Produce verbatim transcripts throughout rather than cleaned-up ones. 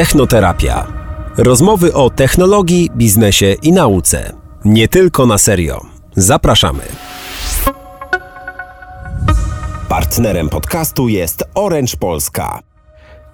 Technoterapia. Rozmowy o technologii, biznesie i nauce. Nie tylko na serio. Zapraszamy. Partnerem podcastu jest Orange Polska.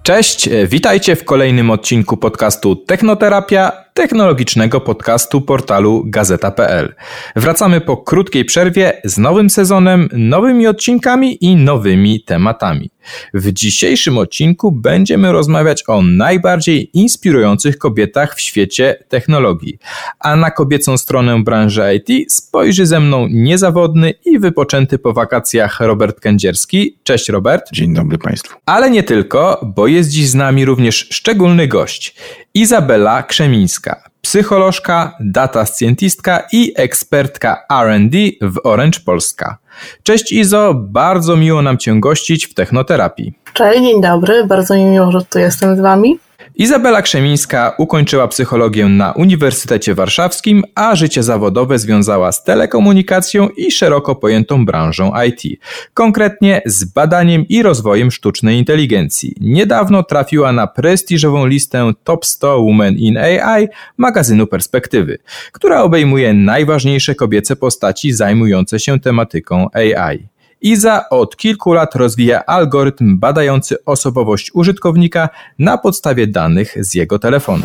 Cześć, witajcie w kolejnym odcinku podcastu Technoterapia, technologicznego podcastu portalu Gazeta kropka pe el. Wracamy po krótkiej przerwie z nowym sezonem, nowymi odcinkami i nowymi tematami. W dzisiejszym odcinku będziemy rozmawiać o najbardziej inspirujących kobietach w świecie technologii. A na kobiecą stronę branży aj ti spojrzy ze mną niezawodny i wypoczęty po wakacjach Robert Kędzierski. Cześć Robert. Dzień dobry Państwu. Ale nie tylko, bo jest dziś z nami również szczególny gość. Izabela Krzemińska, psycholożka, data scientistka i ekspertka R and D w Orange Polska. Cześć Izo, bardzo miło nam Cię gościć w Technoterapii. Cześć, dzień dobry, bardzo mi miło, że tu jestem z Wami. Izabela Krzemińska ukończyła psychologię na Uniwersytecie Warszawskim, a życie zawodowe związała z telekomunikacją i szeroko pojętą branżą aj ti. Konkretnie z badaniem i rozwojem sztucznej inteligencji. Niedawno trafiła na prestiżową listę Top sto Women in A I magazynu Perspektywy, która obejmuje najważniejsze kobiece postaci zajmujące się tematyką A I. Iza od kilku lat rozwija algorytm badający osobowość użytkownika na podstawie danych z jego telefonu.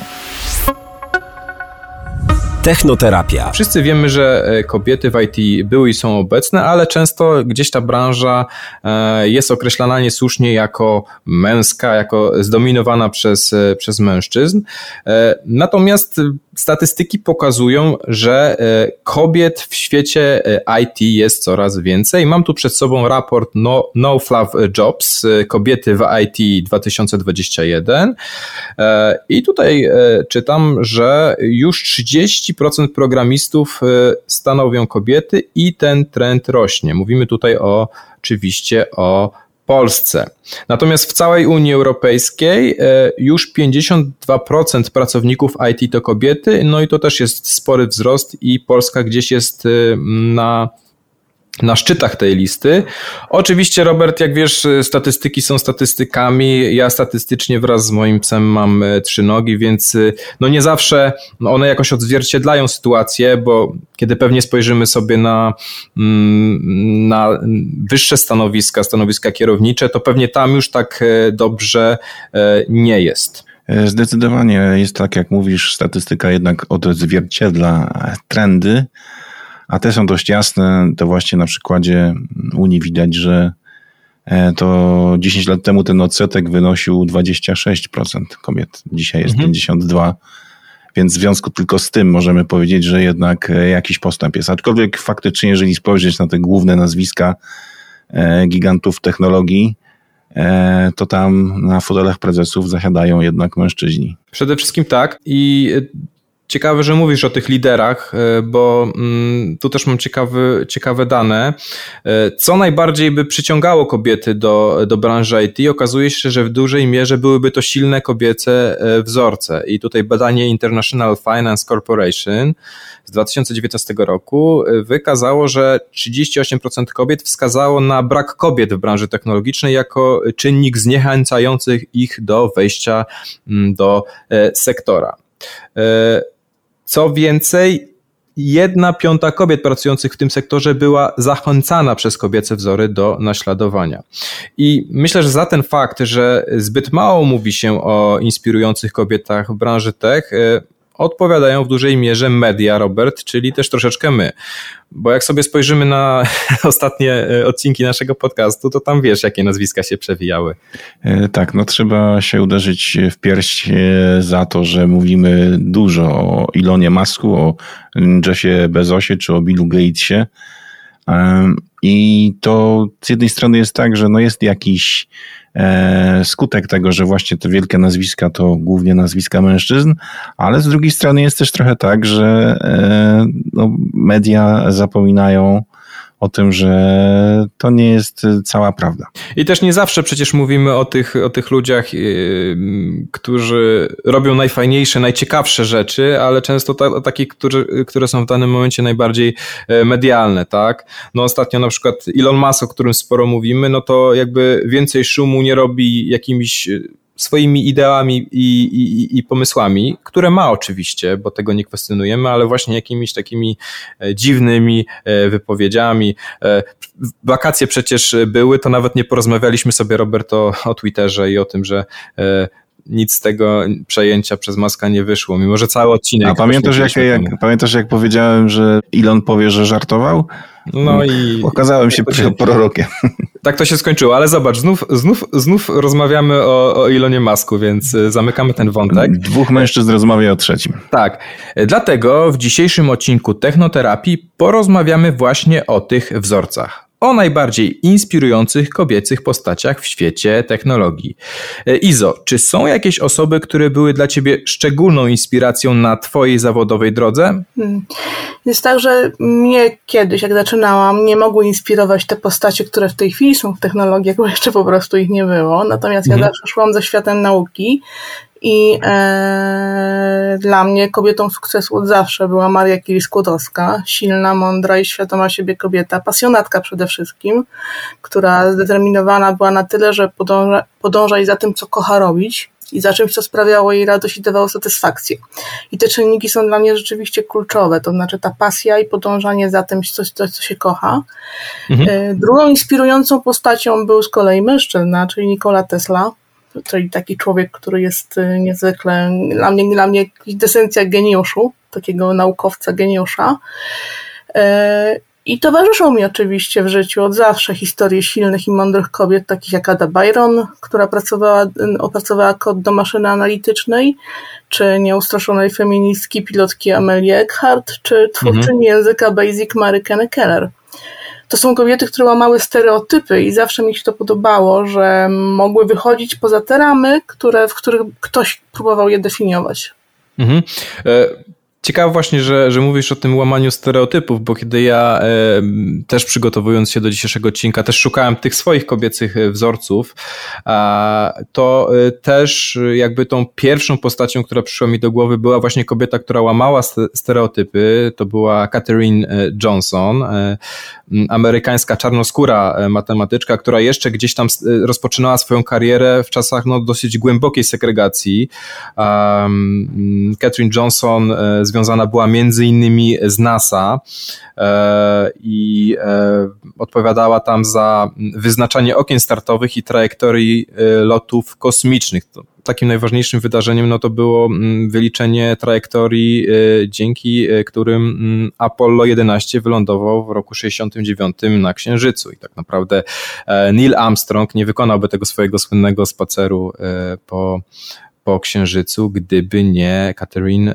Technoterapia. Wszyscy wiemy, że kobiety w aj ti były i są obecne, ale często gdzieś ta branża jest określana niesłusznie jako męska, jako zdominowana przez, przez mężczyzn. Natomiast statystyki pokazują, że kobiet w świecie aj ti jest coraz więcej. Mam tu przed sobą raport No, No Fluff Jobs, kobiety w aj ti dwa tysiące dwudziesty pierwszy. I tutaj czytam, że już trzydzieści procent programistów stanowią kobiety i ten trend rośnie. Mówimy tutaj o, oczywiście o Polsce. Natomiast w całej Unii Europejskiej już pięćdziesiąt dwa procent pracowników aj ti to kobiety, no i to też jest spory wzrost i Polska gdzieś jest na, na szczytach tej listy. Oczywiście Robert, jak wiesz, statystyki są statystykami, ja statystycznie wraz z moim psem mam trzy nogi, więc no nie zawsze one jakoś odzwierciedlają sytuację, bo kiedy pewnie spojrzymy sobie na, na wyższe stanowiska, stanowiska kierownicze, to pewnie tam już tak dobrze nie jest. Zdecydowanie jest tak, jak mówisz, statystyka jednak odzwierciedla trendy, a te są dość jasne, to właśnie na przykładzie Unii widać, że to dziesięć lat temu ten odsetek wynosił dwadzieścia sześć procent kobiet, dzisiaj jest mhm. pięćdziesiąt dwa procent, więc w związku tylko z tym możemy powiedzieć, że jednak jakiś postęp jest. Aczkolwiek faktycznie, jeżeli spojrzeć na te główne nazwiska gigantów technologii, to tam na fotelach prezesów zasiadają jednak mężczyźni. Przede wszystkim tak i... Ciekawe, że mówisz o tych liderach, bo tu też mam ciekawe, ciekawe dane. Co najbardziej by przyciągało kobiety do, do branży aj ti? Okazuje się, że w dużej mierze byłyby to silne kobiece wzorce. I tutaj badanie International Finance Corporation z dwa tysiące dziewiętnastego roku wykazało, że trzydzieści osiem procent kobiet wskazało na brak kobiet w branży technologicznej jako czynnik zniechęcający ich do wejścia do sektora. Co więcej, jedna piąta kobiet pracujących w tym sektorze była zachęcana przez kobiece wzory do naśladowania. I myślę, że za ten fakt, że zbyt mało mówi się o inspirujących kobietach w branży tech, odpowiadają w dużej mierze media, Robert, czyli też troszeczkę my. Bo jak sobie spojrzymy na ostatnie odcinki naszego podcastu, to tam wiesz, jakie nazwiska się przewijały. Tak, no trzeba się uderzyć w pierś za to, że mówimy dużo o Elonie Musku, o Jeffie Bezosie czy o Billu Gatesie. I to z jednej strony jest tak, że no jest jakiś skutek tego, że właśnie te wielkie nazwiska to głównie nazwiska mężczyzn, ale z drugiej strony jest też trochę tak, że no, media zapominają o tym, że to nie jest cała prawda. I też nie zawsze przecież mówimy o tych, o tych ludziach, yy, którzy robią najfajniejsze, najciekawsze rzeczy, ale często ta, takie, którzy, które są w danym momencie najbardziej medialne, tak? No ostatnio na przykład Elon Musk, o którym sporo mówimy, no to jakby więcej szumu nie robi jakimiś swoimi ideami i, i, i pomysłami, które ma oczywiście, bo tego nie kwestionujemy, ale właśnie jakimiś takimi dziwnymi wypowiedziami. Wakacje przecież były, to nawet nie porozmawialiśmy sobie, Robert, o, o Twitterze i o tym, że nic z tego przejęcia przez Muska nie wyszło, mimo że cały odcinek... A pamiętasz jak, jak, pamiętasz, jak powiedziałem, że Elon powie, że żartował? No i... Okazałem się, tak się prorokiem. Tak to się skończyło, ale zobacz, znów, znów, znów rozmawiamy o, o Elonie Musku, więc zamykamy ten wątek. Dwóch mężczyzn rozmawia o trzecim. Tak, dlatego w dzisiejszym odcinku Technoterapii porozmawiamy właśnie o tych wzorcach. O najbardziej inspirujących kobiecych postaciach w świecie technologii. Izo, czy są jakieś osoby, które były dla ciebie szczególną inspiracją na twojej zawodowej drodze? Hmm. Jest tak, że mnie kiedyś, jak zaczynałam, nie mogły inspirować te postacie, które w tej chwili są w technologiach, bo jeszcze po prostu ich nie było. Natomiast ja hmm. zawsze szłam ze światem nauki i e, dla mnie kobietą sukcesu od zawsze była Maria Kenneth Keller, silna, mądra i świadoma siebie kobieta, pasjonatka przede wszystkim, która zdeterminowana była na tyle, że podąża, podąża i za tym, co kocha robić i za czymś, co sprawiało jej radość i dawało satysfakcję. I te czynniki są dla mnie rzeczywiście kluczowe, to znaczy ta pasja i podążanie za tym, coś, coś co się kocha. Mhm. Drugą inspirującą postacią był z kolei mężczyzna, czyli Nikola Tesla, czyli taki człowiek, który jest niezwykle, dla mnie, dla mnie jakiś desencja geniuszu, takiego naukowca geniusza. I towarzyszą mi oczywiście w życiu od zawsze historie silnych i mądrych kobiet, takich jak Ada Byron, która pracowała, opracowała kod do maszyny analitycznej, czy nieustraszonej feministki pilotki Amelia Earhart, czy twórczyni mhm. języka Basic Mary Kenneth Keller. To są kobiety, które łamały stereotypy i zawsze mi się to podobało, że mogły wychodzić poza te ramy, które, w których ktoś próbował je definiować. Mhm. Ciekawe właśnie, że, że mówisz o tym łamaniu stereotypów, bo kiedy ja też przygotowując się do dzisiejszego odcinka, też szukałem tych swoich kobiecych wzorców, to też jakby tą pierwszą postacią, która przyszła mi do głowy, była właśnie kobieta, która łamała stereotypy, to była Katherine Johnson, amerykańska czarnoskóra matematyczka, która jeszcze gdzieś tam rozpoczynała swoją karierę w czasach no, dosyć głębokiej segregacji. Katherine Johnson z związana była między innymi z NASA e, i e, odpowiadała tam za wyznaczanie okien startowych i trajektorii e, lotów kosmicznych. To, takim najważniejszym wydarzeniem no, to było m, wyliczenie trajektorii, e, dzięki którym m, Apollo jedenaście wylądował w roku sześćdziesiątym dziewiątym na Księżycu. I tak naprawdę e, Neil Armstrong nie wykonałby tego swojego słynnego spaceru e, po po Księżycu, gdyby nie Katherine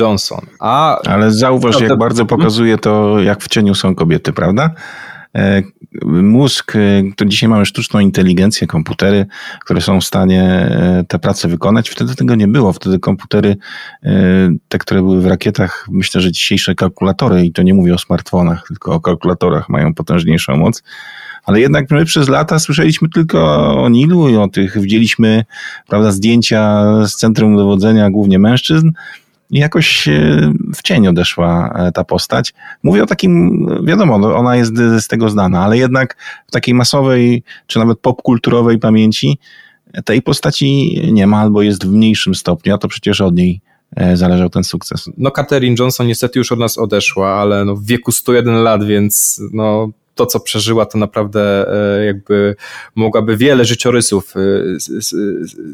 Johnson. A... Ale zauważ, jak bardzo pokazuje to, jak w cieniu są kobiety, prawda? Mózg, to dzisiaj mamy sztuczną inteligencję, komputery, które są w stanie te prace wykonać. Wtedy tego nie było. Wtedy komputery, te, które były w rakietach, myślę, że dzisiejsze kalkulatory, i to nie mówię o smartfonach, tylko o kalkulatorach, mają potężniejszą moc. Ale jednak my przez lata słyszeliśmy tylko o Nilu i o tych, widzieliśmy, prawda, zdjęcia z centrum dowodzenia głównie mężczyzn i jakoś w cień odeszła ta postać. Mówię o takim, wiadomo, ona jest z tego znana, ale jednak w takiej masowej czy nawet popkulturowej pamięci tej postaci nie ma albo jest w mniejszym stopniu, a to przecież od niej zależał ten sukces. No Katherine Johnson niestety już od nas odeszła, ale no w wieku stu jeden lat, więc no... To, co przeżyła, to naprawdę jakby mogłaby wiele życiorysów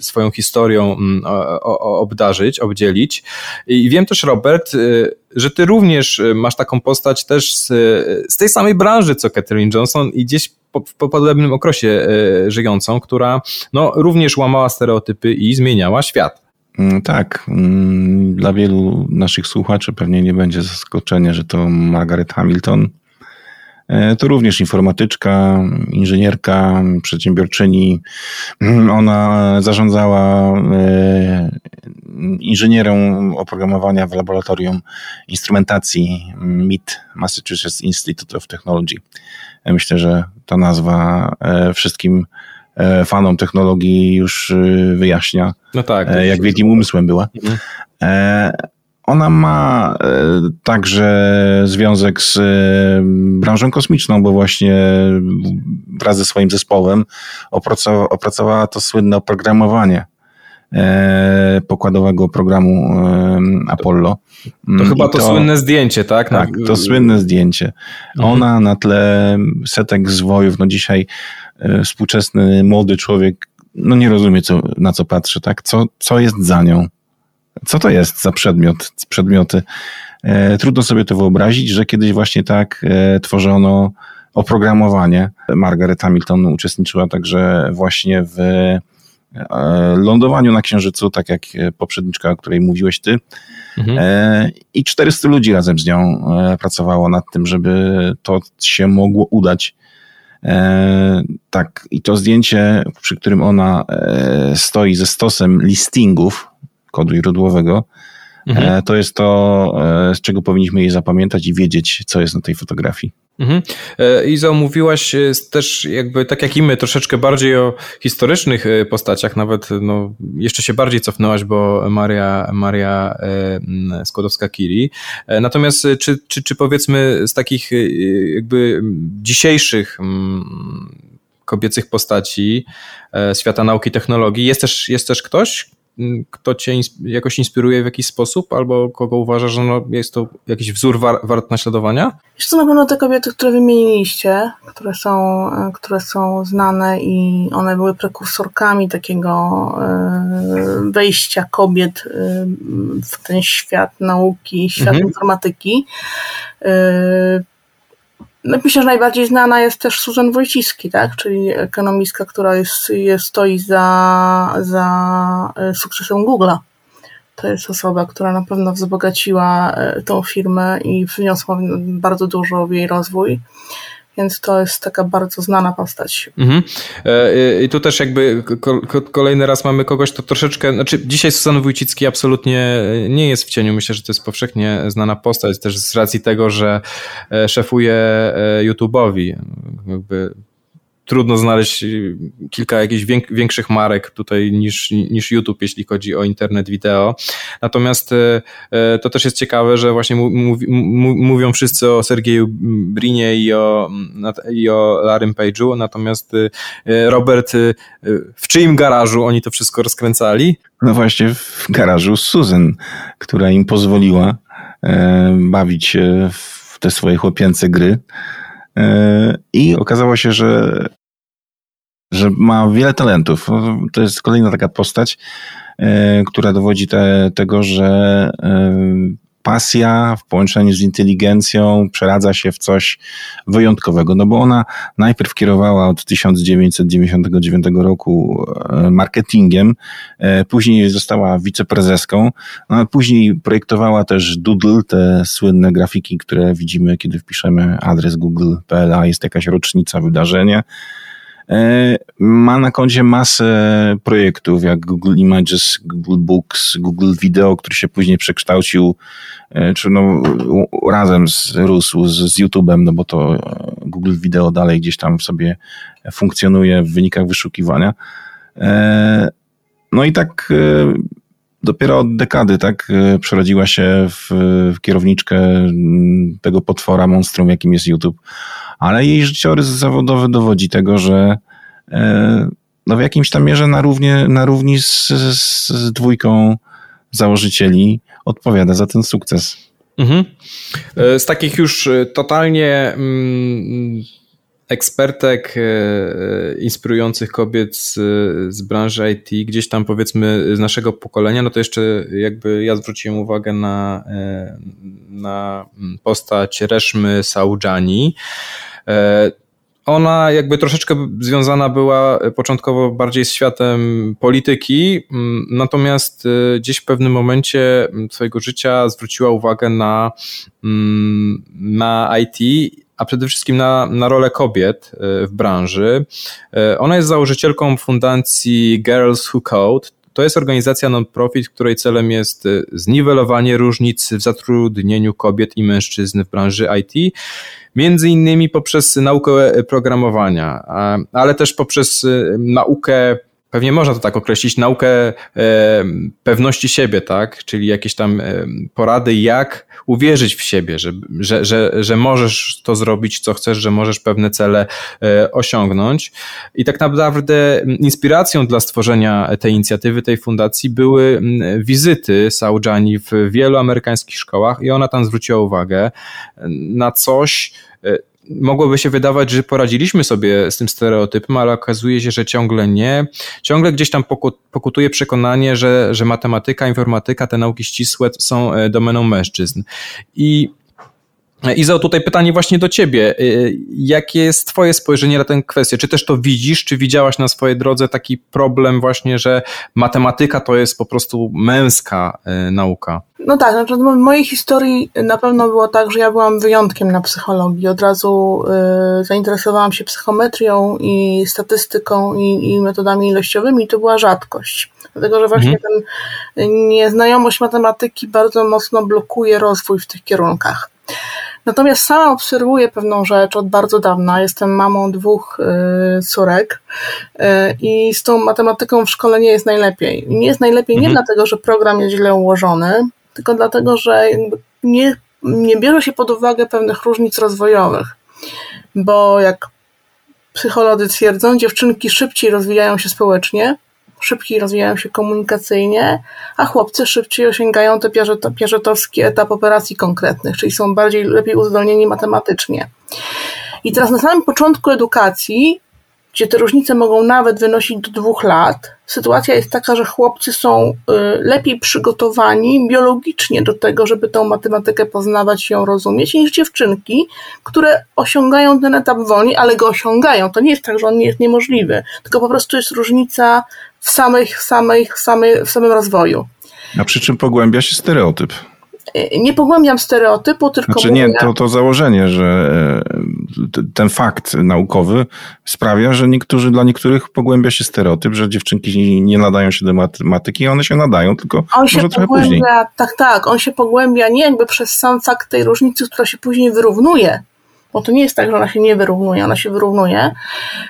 swoją historią obdarzyć, obdzielić. I wiem też, Robert, że ty również masz taką postać też z, z tej samej branży, co Katherine Johnson i gdzieś po, po podobnym okresie żyjącą, która no, również łamała stereotypy i zmieniała świat. Tak, dla wielu naszych słuchaczy pewnie nie będzie zaskoczenia, że to Margaret Hamilton. To również informatyczka, inżynierka, przedsiębiorczyni. Ona zarządzała inżynierą oprogramowania w laboratorium instrumentacji M I T, Massachusetts Institute of Technology. Myślę, że ta nazwa wszystkim fanom technologii już wyjaśnia, no tak, jak wielkim umysłem była. Mhm. Ona ma także związek z branżą kosmiczną, bo właśnie wraz ze swoim zespołem opracowała to słynne oprogramowanie pokładowego programu Apollo. To, to chyba to, to słynne zdjęcie, tak? Tak, to słynne zdjęcie. Ona mhm. na tle setek zwojów, no dzisiaj współczesny młody człowiek no nie rozumie, co, na co patrzy, tak? Co, co jest za nią? Co to jest za przedmiot, przedmioty? Trudno sobie to wyobrazić, że kiedyś właśnie tak tworzono oprogramowanie. Margaret Hamilton uczestniczyła także właśnie w lądowaniu na Księżycu, tak jak poprzedniczka, o której mówiłeś ty. Mhm. I czterysta ludzi razem z nią pracowało nad tym, żeby to się mogło udać. Tak, i to zdjęcie, przy którym ona stoi ze stosem listingów kodu źródłowego, mhm. to jest to, z czego powinniśmy jej zapamiętać i wiedzieć, co jest na tej fotografii. Mhm. Izo, mówiłaś też jakby tak jak i my troszeczkę bardziej o historycznych postaciach, nawet no, jeszcze się bardziej cofnęłaś, bo Maria, Maria Skłodowska-Curie. Natomiast czy, czy, czy powiedzmy z takich jakby dzisiejszych kobiecych postaci świata nauki i technologii jest też, jest też ktoś, kto cię jakoś inspiruje w jakiś sposób albo kogo uważasz, że no jest to jakiś wzór war, wart naśladowania? Wiesz co, na pewno te kobiety, które wymieniliście, które są, które są znane i one były prekursorkami takiego wejścia kobiet w ten świat nauki, świat mhm. informatyki. No, myślę, że najbardziej znana jest też Susan Wojcicki, tak? Czyli ekonomistka, która jest, jest, stoi za, za sukcesem Google'a. To jest osoba, która na pewno wzbogaciła tą firmę i wniosła bardzo dużo w jej rozwój. Więc to jest taka bardzo znana postać. Mhm. I tu też jakby kolejny raz mamy kogoś, kto troszeczkę, znaczy dzisiaj Susan Wojcicki absolutnie nie jest w cieniu. Myślę, że to jest powszechnie znana postać też z racji tego, że szefuje YouTube'owi. Jakby trudno znaleźć kilka jakichś większych marek tutaj niż, niż YouTube, jeśli chodzi o internet wideo. Natomiast to też jest ciekawe, że właśnie mów, mówią wszyscy o Sergieju Brinie i o, i o Larrym Page'u, natomiast Robert, w czyim garażu oni to wszystko rozkręcali? No właśnie w garażu Susan, która im pozwoliła bawić się w te swoje chłopięce gry. I okazało się, że, że ma wiele talentów. To jest kolejna taka postać, która dowodzi te, tego, że pasja w połączeniu z inteligencją przeradza się w coś wyjątkowego. No bo ona najpierw kierowała od tysiąc dziewięćset dziewięćdziesiątego dziewiątego roku marketingiem, później została wiceprezeską, a później projektowała też Doodle, te słynne grafiki, które widzimy, kiedy wpiszemy adres google kropka pe el, a jest jakaś rocznica, wydarzenie. Ma na koncie masę projektów, jak Google Images, Google Books, Google Video, który się później przekształcił, czy no, razem z, rósł z, z YouTube'em, no bo to Google Video dalej gdzieś tam sobie funkcjonuje w wynikach wyszukiwania. No i tak dopiero od dekady, tak, przerodziła się w, w kierowniczkę tego potwora, monstrum, jakim jest YouTube. Ale jej życiorys zawodowy dowodzi tego, że no w jakimś tam mierze na, równie, na równi z, z, z dwójką założycieli odpowiada za ten sukces. Mhm. Z takich już totalnie mm, ekspertek inspirujących kobiet z, z branży I T, gdzieś tam powiedzmy z naszego pokolenia, no to jeszcze jakby ja zwróciłem uwagę na, na postać Reshmy Saujani. Ona jakby troszeczkę związana była początkowo bardziej z światem polityki, natomiast gdzieś w pewnym momencie swojego życia zwróciła uwagę na, na I T, a przede wszystkim na, na rolę kobiet w branży. Ona jest założycielką fundacji Girls Who Code. To jest organizacja non-profit, której celem jest zniwelowanie różnic w zatrudnieniu kobiet i mężczyzn w branży I T, między innymi poprzez naukę programowania, ale też poprzez naukę pewnie można to tak określić, naukę e, pewności siebie, tak? Czyli jakieś tam e, porady, jak uwierzyć w siebie, że, że, że, że możesz to zrobić, co chcesz, że możesz pewne cele e, osiągnąć. I tak naprawdę inspiracją dla stworzenia tej inicjatywy, tej fundacji były wizyty Saujani w wielu amerykańskich szkołach i ona tam zwróciła uwagę na coś, e, mogłoby się wydawać, że poradziliśmy sobie z tym stereotypem, ale okazuje się, że ciągle nie. Ciągle gdzieś tam pokutuje przekonanie, że, że matematyka, informatyka, te nauki ścisłe są domeną mężczyzn. I Izo, tutaj pytanie właśnie do ciebie. Jakie jest twoje spojrzenie na tę kwestię? Czy też to widzisz, czy widziałaś na swojej drodze taki problem właśnie, że matematyka to jest po prostu męska nauka? No tak, na przykład w mojej historii na pewno było tak, że ja byłam wyjątkiem na psychologii. Od razu y, zainteresowałam się psychometrią i statystyką i, i metodami ilościowymi i to była rzadkość. Dlatego, że właśnie mhm. ten nieznajomość matematyki bardzo mocno blokuje rozwój w tych kierunkach. Natomiast sama obserwuję pewną rzecz od bardzo dawna. Jestem mamą dwóch y, córek y, i z tą matematyką w szkole nie jest najlepiej. Nie jest najlepiej mhm. nie dlatego, że program jest źle ułożony, tylko dlatego, że nie, nie bierze się pod uwagę pewnych różnic rozwojowych, bo jak psycholodzy twierdzą, dziewczynki szybciej rozwijają się społecznie, szybciej rozwijają się komunikacyjnie, a chłopcy szybciej osiągają ten piażetowski etap operacji konkretnych, czyli są bardziej lepiej uzdolnieni matematycznie. I teraz na samym początku edukacji, gdzie te różnice mogą nawet wynosić do dwóch lat, sytuacja jest taka, że chłopcy są lepiej przygotowani biologicznie do tego, żeby tą matematykę poznawać i ją rozumieć, niż dziewczynki, które osiągają ten etap wolniej, ale go osiągają. To nie jest tak, że on nie jest niemożliwy, tylko po prostu jest różnica w, samych, w, samych, w, samej, w samym rozwoju. A przy czym pogłębia się stereotyp. Nie pogłębiam stereotypu, tylko... Znaczy nie, to, to założenie, że ten fakt naukowy sprawia, że niektórzy, dla niektórych pogłębia się stereotyp, że dziewczynki nie nadają się do matematyki, one się nadają, tylko on może się trochę pogłębia, później. Tak, tak, on się pogłębia nie jakby przez sam fakt tej różnicy, która się później wyrównuje, bo to nie jest tak, że ona się nie wyrównuje, ona się wyrównuje.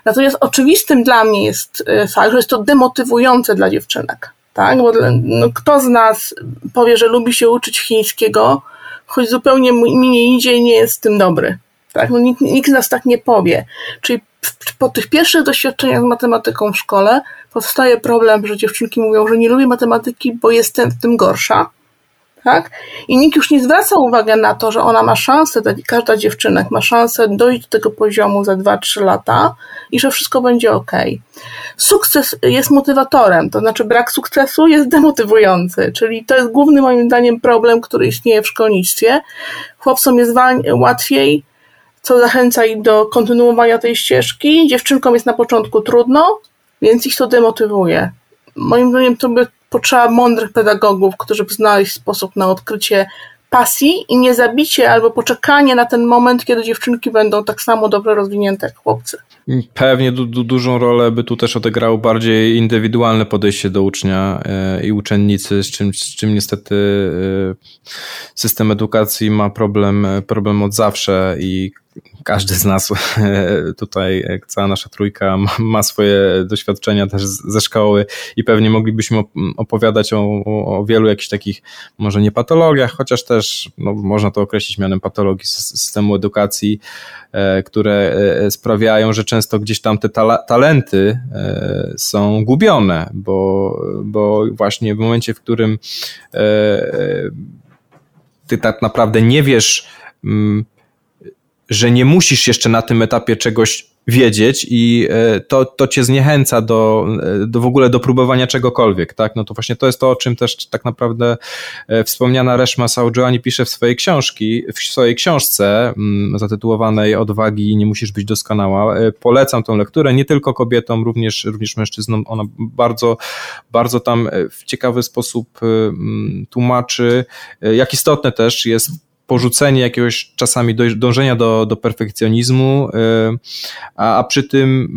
Natomiast oczywistym dla mnie jest fakt, że jest to demotywujące dla dziewczynek. Tak, bo no, kto z nas powie, że lubi się uczyć chińskiego, choć zupełnie mi nie idzie i nie jest w tym dobry. Tak? No, nikt, nikt z nas tak nie powie. Czyli po tych pierwszych doświadczeniach z matematyką w szkole powstaje problem, że dziewczynki mówią, że nie lubię matematyki, bo jestem w tym gorsza. Tak? I nikt już nie zwraca uwagi na to, że ona ma szansę, każda dziewczynek ma szansę dojść do tego poziomu za dwa trzy lata i że wszystko będzie okej. Sukces jest motywatorem, to znaczy brak sukcesu jest demotywujący, czyli to jest główny moim zdaniem problem, który istnieje w szkolnictwie. Chłopcom jest łatwiej, co zachęca ich do kontynuowania tej ścieżki, dziewczynkom jest na początku trudno, więc ich to demotywuje. Moim zdaniem to by potrzeba mądrych pedagogów, którzy by znaleźli sposób na odkrycie pasji i nie zabicie albo poczekanie na ten moment, kiedy dziewczynki będą tak samo dobrze rozwinięte jak chłopcy. Pewnie du- du- dużą rolę by tu też odegrało bardziej indywidualne podejście do ucznia yy, i uczennicy, z czym, z czym niestety yy, system edukacji ma problem, problem od zawsze i każdy z nas tutaj, cała nasza trójka ma swoje doświadczenia też ze szkoły i pewnie moglibyśmy opowiadać o, o wielu jakichś takich, może nie patologiach, chociaż też no, można to określić mianem patologii systemu edukacji, które sprawiają, że często gdzieś tam te ta- talenty są gubione, bo, bo właśnie w momencie, w którym ty tak naprawdę nie wiesz, że nie musisz jeszcze na tym etapie czegoś wiedzieć i to, to cię zniechęca do, do w ogóle do próbowania czegokolwiek, tak? No to właśnie to jest to, o czym też tak naprawdę wspomniana Reshma Saujani pisze w swojej książki, w swojej książce zatytułowanej Odwagi i nie musisz być doskonała. Polecam tą lekturę nie tylko kobietom, również, również mężczyznom. Ona bardzo, bardzo tam w ciekawy sposób tłumaczy, jak istotne też jest porzucenie jakiegoś czasami dążenia do, do perfekcjonizmu, a, a przy tym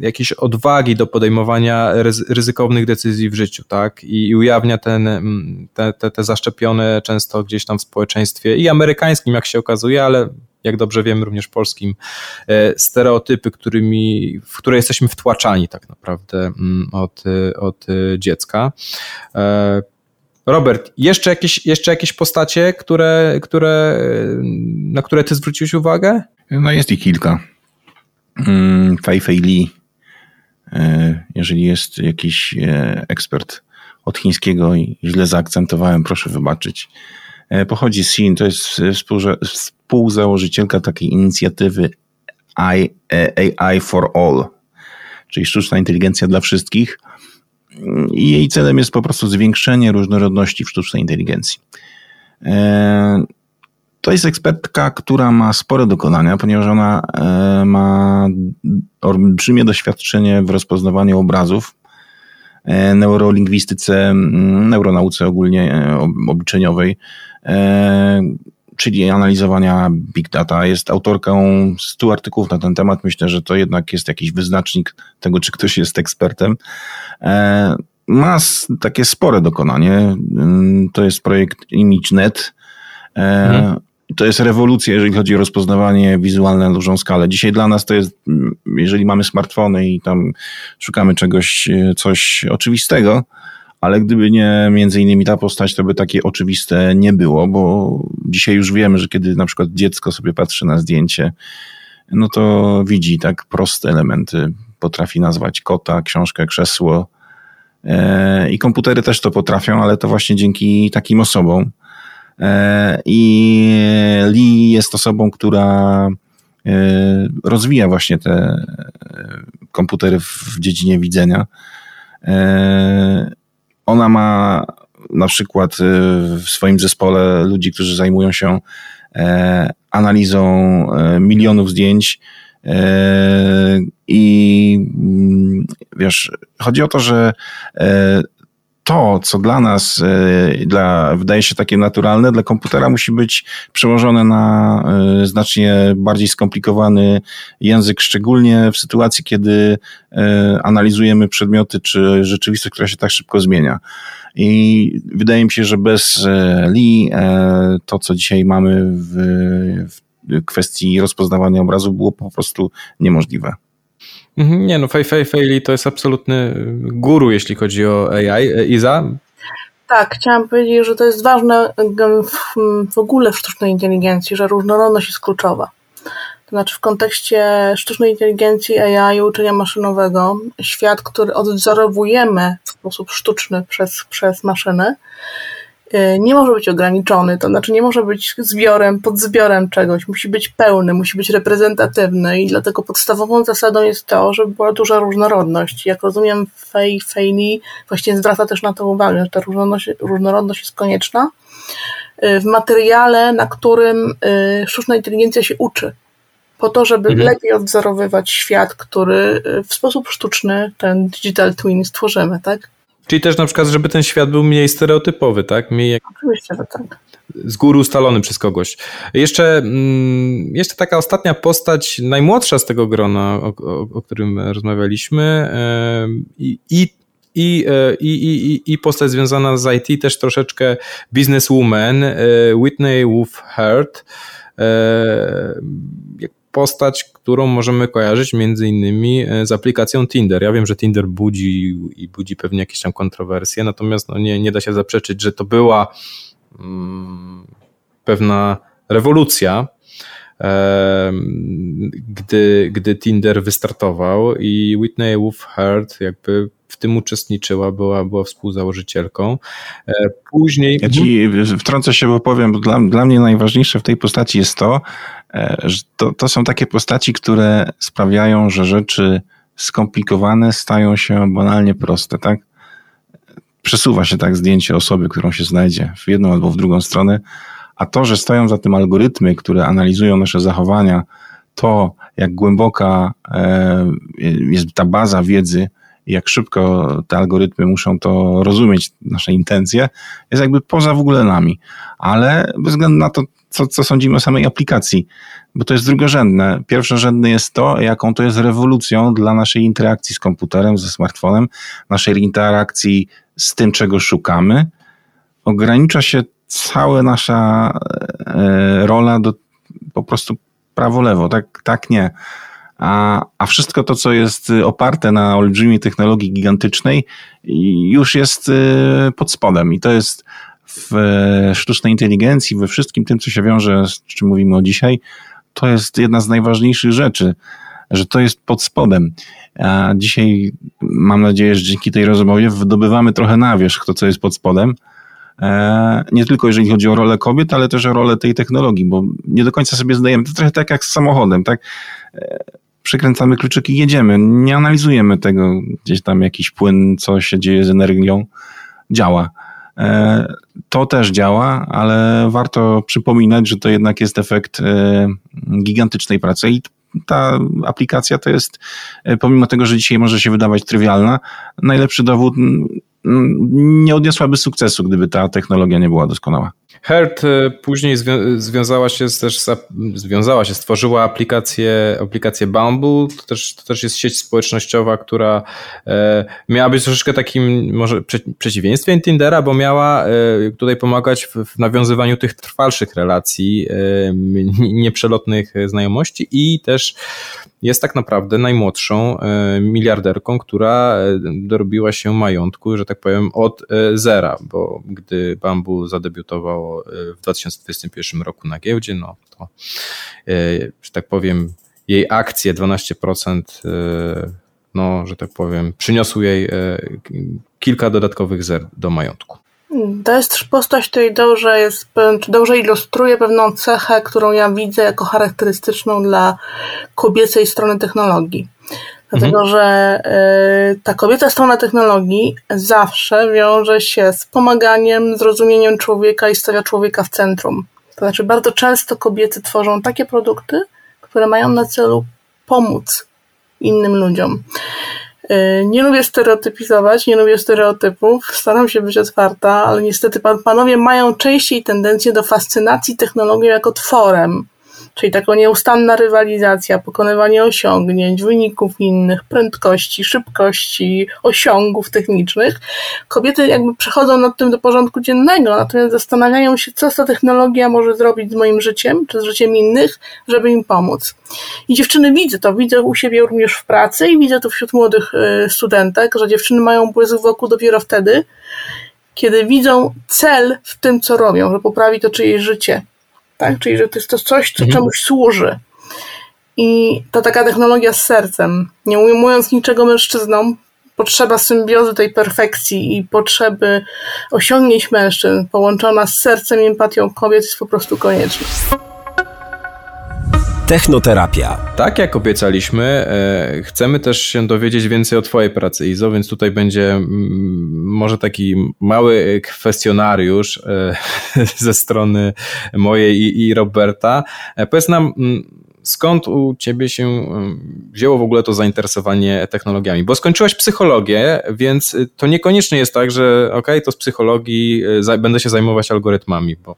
jakiejś odwagi do podejmowania ryzykownych decyzji w życiu, tak? I, i ujawnia ten, te, te, te zaszczepione często gdzieś tam w społeczeństwie i amerykańskim, jak się okazuje, ale jak dobrze wiemy, również polskim, stereotypy, którymi, w które jesteśmy wtłaczani tak naprawdę od, od dziecka. Robert, jeszcze jakieś, jeszcze jakieś postacie, które, które, na które ty zwróciłeś uwagę? No jest ich kilka. Fei-Fei Li, jeżeli jest jakiś ekspert od chińskiego i źle zaakcentowałem, proszę wybaczyć. Pochodzi z Chin, to jest współzałożycielka takiej inicjatywy A I for All, czyli sztuczna inteligencja dla wszystkich. I jej celem jest po prostu zwiększenie różnorodności w sztucznej inteligencji. To jest ekspertka, która ma spore dokonania, ponieważ ona ma olbrzymie doświadczenie w rozpoznawaniu obrazów, neurolingwistyce, neuronauce ogólnie obliczeniowej, czyli analizowania big data. Jest autorką stu artykułów na ten temat. Myślę, że to jednak jest jakiś wyznacznik tego, czy ktoś jest ekspertem. Ma takie spore dokonanie. To jest projekt ImageNet. Mhm. To jest rewolucja, jeżeli chodzi o rozpoznawanie wizualne na dużą skalę. Dzisiaj dla nas to jest, jeżeli mamy smartfony i tam szukamy czegoś, coś oczywistego, ale gdyby nie między innymi ta postać, to by takie oczywiste nie było, bo dzisiaj już wiemy, że kiedy na przykład dziecko sobie patrzy na zdjęcie, no to widzi tak proste elementy, potrafi nazwać kota, książkę, krzesło i komputery też to potrafią, ale to właśnie dzięki takim osobom. I Lee jest osobą, która rozwija właśnie te komputery w dziedzinie widzenia. Ona ma na przykład w swoim zespole ludzi, którzy zajmują się analizą milionów zdjęć i wiesz, chodzi o to, że to, co dla nas dla, wydaje się takie naturalne, dla komputera musi być przełożone na znacznie bardziej skomplikowany język, szczególnie w sytuacji, kiedy analizujemy przedmioty czy rzeczywistość, która się tak szybko zmienia. I wydaje mi się, że bez Lee to, co dzisiaj mamy w, w kwestii rozpoznawania obrazu, było po prostu niemożliwe. Nie no, Fei-Fei Li to jest absolutny guru, jeśli chodzi o A I. Iza? Tak, chciałam powiedzieć, że to jest ważne w ogóle w sztucznej inteligencji, że różnorodność jest kluczowa. To znaczy w kontekście sztucznej inteligencji, A I, uczenia maszynowego, świat, który odwzorowujemy w sposób sztuczny przez, przez maszyny, nie może być ograniczony, to znaczy nie może być zbiorem, podzbiorem czegoś, musi być pełny, musi być reprezentatywny i dlatego podstawową zasadą jest to, żeby była duża różnorodność. Jak rozumiem, Fei-Fei Li właśnie zwraca też na to uwagę, że ta różnorodność, różnorodność jest konieczna w materiale, na którym sztuczna inteligencja się uczy, po to, żeby mhm. lepiej odwzorowywać świat, który w sposób sztuczny, ten digital twin stworzymy, tak? Czyli też na przykład, żeby ten świat był mniej stereotypowy, tak? Mniej... Oczywiście, że tak. Z góry ustalony przez kogoś. Jeszcze, jeszcze taka ostatnia postać, najmłodsza z tego grona, o, o, o którym rozmawialiśmy i, i, i, i, i postać związana z I T, też troszeczkę businesswoman, Whitney Wolfe Herd, postać, którą możemy kojarzyć między innymi z aplikacją Tinder. Ja wiem, że Tinder budzi i budzi pewnie jakieś tam kontrowersje, natomiast no nie, nie da się zaprzeczyć, że to była um, pewna rewolucja, um, gdy, gdy Tinder wystartował i Whitney Wolfe Herd jakby w tym uczestniczyła, była, była współzałożycielką. Później... Ja ci wtrącę się, bo powiem, bo dla, dla mnie najważniejsze w tej postaci jest to, że to, to są takie postaci, które sprawiają, że rzeczy skomplikowane stają się banalnie proste, tak? Przesuwa się tak zdjęcie osoby, którą się znajdzie w jedną albo w drugą stronę, a to, że stoją za tym algorytmy, które analizują nasze zachowania, to jak głęboka jest ta baza wiedzy, jak szybko te algorytmy muszą to rozumieć, nasze intencje, jest jakby poza w ogóle nami. Ale bez względu na to, co, co sądzimy o samej aplikacji, bo to jest drugorzędne. Pierwszorzędne jest to, jaką to jest rewolucją dla naszej interakcji z komputerem, ze smartfonem, naszej interakcji z tym, czego szukamy. Ogranicza się cała nasza rola do po prostu prawo, lewo, tak, tak, nie. A, a wszystko to, co jest oparte na olbrzymiej technologii gigantycznej, już jest pod spodem i to jest w sztucznej inteligencji, we wszystkim tym, co się wiąże, z czym mówimy o dzisiaj, to jest jedna z najważniejszych rzeczy, że to jest pod spodem. A dzisiaj mam nadzieję, że dzięki tej rozmowie wydobywamy trochę na wierzch to, co jest pod spodem. Nie tylko jeżeli chodzi o rolę kobiet, ale też o rolę tej technologii, bo nie do końca sobie zdajemy, to trochę tak jak z samochodem, tak? Przykręcamy kluczyki i jedziemy, nie analizujemy tego, gdzieś tam jakiś płyn, co się dzieje z energią, działa. To też działa, ale warto przypominać, że to jednak jest efekt gigantycznej pracy i ta aplikacja to jest, pomimo tego, że dzisiaj może się wydawać trywialna, najlepszy dowód, nie odniosłaby sukcesu, gdyby ta technologia nie była doskonała. Herd później zwią- związała się z też, z, związała się, stworzyła aplikację, aplikację Bumble, to też, to też jest sieć społecznościowa, która e, miała być troszeczkę takim może prze- przeciwieństwem Tindera, bo miała e, tutaj pomagać w, w nawiązywaniu tych trwalszych relacji, e, nieprzelotnych znajomości i też jest tak naprawdę najmłodszą e, miliarderką, która dorobiła się majątku, że tak powiem, od e, zera, bo gdy Bumble zadebiutował w dwa tysiące dwudziestym pierwszym roku na giełdzie, no to, że tak powiem, jej akcje dwanaście procent, no, że tak powiem, przyniosły jej kilka dodatkowych zer do majątku. To jest postać, której dobrze jest, czy dobrze ilustruje pewną cechę, którą ja widzę jako charakterystyczną dla kobiecej strony technologii. Dlatego, mhm. że y, ta kobieca strona technologii zawsze wiąże się z pomaganiem, zrozumieniem człowieka i stawia człowieka w centrum. To znaczy bardzo często kobiety tworzą takie produkty, które mają na celu pomóc innym ludziom. Y, nie lubię stereotypizować, nie lubię stereotypów, staram się być otwarta, ale niestety pan, panowie mają częściej tendencję do fascynacji technologią jako tworem. Czyli taka nieustanna rywalizacja, pokonywanie osiągnięć, wyników innych, prędkości, szybkości, osiągów technicznych. Kobiety jakby przechodzą nad tym do porządku dziennego, natomiast zastanawiają się, co ta technologia może zrobić z moim życiem, czy z życiem innych, żeby im pomóc. I dziewczyny widzę to, widzę u siebie również w pracy i widzę to wśród młodych studentek, że dziewczyny mają błysk wokół dopiero wtedy, kiedy widzą cel w tym, co robią, że poprawi to czyjeś życie. Tak? Czyli, że to jest to coś, co czemuś służy. I to taka technologia z sercem. Nie ujmując niczego mężczyznom, potrzeba symbiozy tej perfekcji i potrzeby osiągnięć mężczyzn połączona z sercem i empatią kobiet jest po prostu konieczna. Technoterapia. Tak jak obiecaliśmy, chcemy też się dowiedzieć więcej o twojej pracy, Izo, więc tutaj będzie może taki mały kwestionariusz ze strony mojej i, i Roberta. Powiedz nam, skąd u ciebie się wzięło w ogóle to zainteresowanie technologiami? Bo skończyłaś psychologię, więc to niekoniecznie jest tak, że okej, to z psychologii będę się zajmować algorytmami. Bo...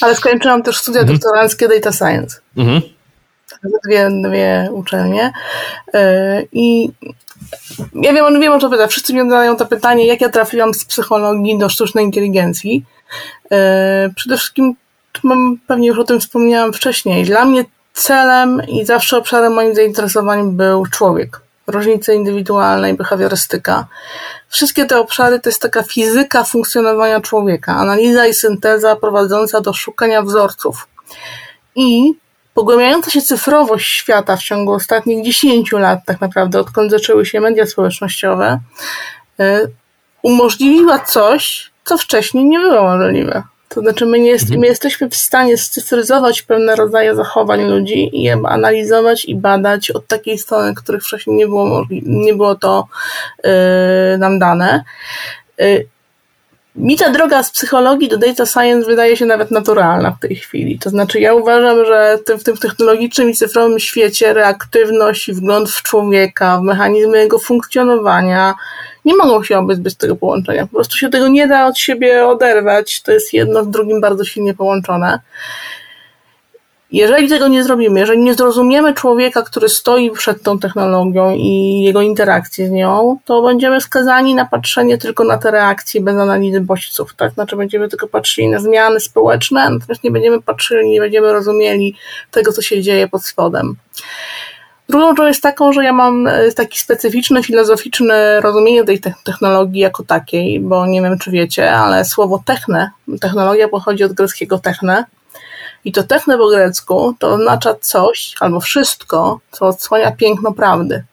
Ale skończyłam też studia mhm. doktoranckie Data Science. Mhm. Dwie, dwie uczelnie. I ja wiem, wiem o co pyta. Wszyscy mi zadają to pytanie, jak ja trafiłam z psychologii do sztucznej inteligencji. Przede wszystkim, mam, pewnie już o tym wspomniałam wcześniej, dla mnie celem i zawsze obszarem moim zainteresowań był człowiek. Różnice indywidualne i behawiorystyka. Wszystkie te obszary to jest taka fizyka funkcjonowania człowieka, analiza i synteza prowadząca do szukania wzorców. I pogłębiająca się cyfrowość świata w ciągu ostatnich dziesięciu lat tak naprawdę, odkąd zaczęły się media społecznościowe, umożliwiła coś, co wcześniej nie było możliwe. To znaczy my, nie jest, my jesteśmy w stanie scyfryzować pewne rodzaje zachowań ludzi i je analizować i badać od takiej strony, których wcześniej nie było, możli- nie było to yy, nam dane. Yy, mi ta droga z psychologii do data science wydaje się nawet naturalna w tej chwili. To znaczy ja uważam, że w tym technologicznym i cyfrowym świecie reaktywność i wgląd w człowieka, w mechanizmy jego funkcjonowania nie mogą się obyć tego połączenia. Po prostu się tego nie da od siebie oderwać. To jest jedno z drugim bardzo silnie połączone. Jeżeli tego nie zrobimy, jeżeli nie zrozumiemy człowieka, który stoi przed tą technologią i jego interakcje z nią, to będziemy skazani na patrzenie tylko na te reakcje bez analizy bodźców, tak? Znaczy będziemy tylko patrzyli na zmiany społeczne, natomiast nie będziemy patrzyli, nie będziemy rozumieli tego, co się dzieje pod spodem. Drugą rzeczą jest taką, że ja mam taki specyficzny, filozoficzne rozumienie tej technologii jako takiej, bo nie wiem, czy wiecie, ale słowo techne, technologia pochodzi od greckiego techne, i to techne po grecku to oznacza coś albo wszystko, co odsłania piękno prawdy.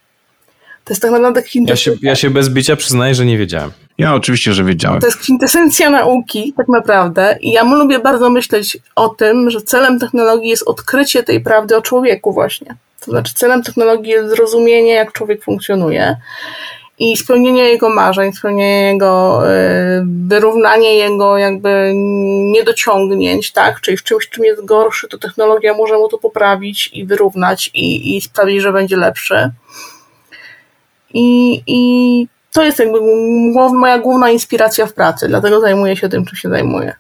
To jest tak naprawdę kwintesencja. Ja się, ja się bez bicia przyznaję, że nie wiedziałem. Ja oczywiście, że wiedziałem. To jest kwintesencja nauki tak naprawdę i ja lubię bardzo myśleć o tym, że celem technologii jest odkrycie tej prawdy o człowieku właśnie. To znaczy celem technologii jest zrozumienie, jak człowiek funkcjonuje i spełnienie jego marzeń, spełnienie jego, wyrównanie jego jakby niedociągnięć, tak? Czyli w czymś, czym jest gorszy, to technologia może mu to poprawić i wyrównać i, i sprawić, że będzie lepszy. I, i to jest jakby moja główna inspiracja w pracy, dlatego zajmuję się tym, czym się zajmuję.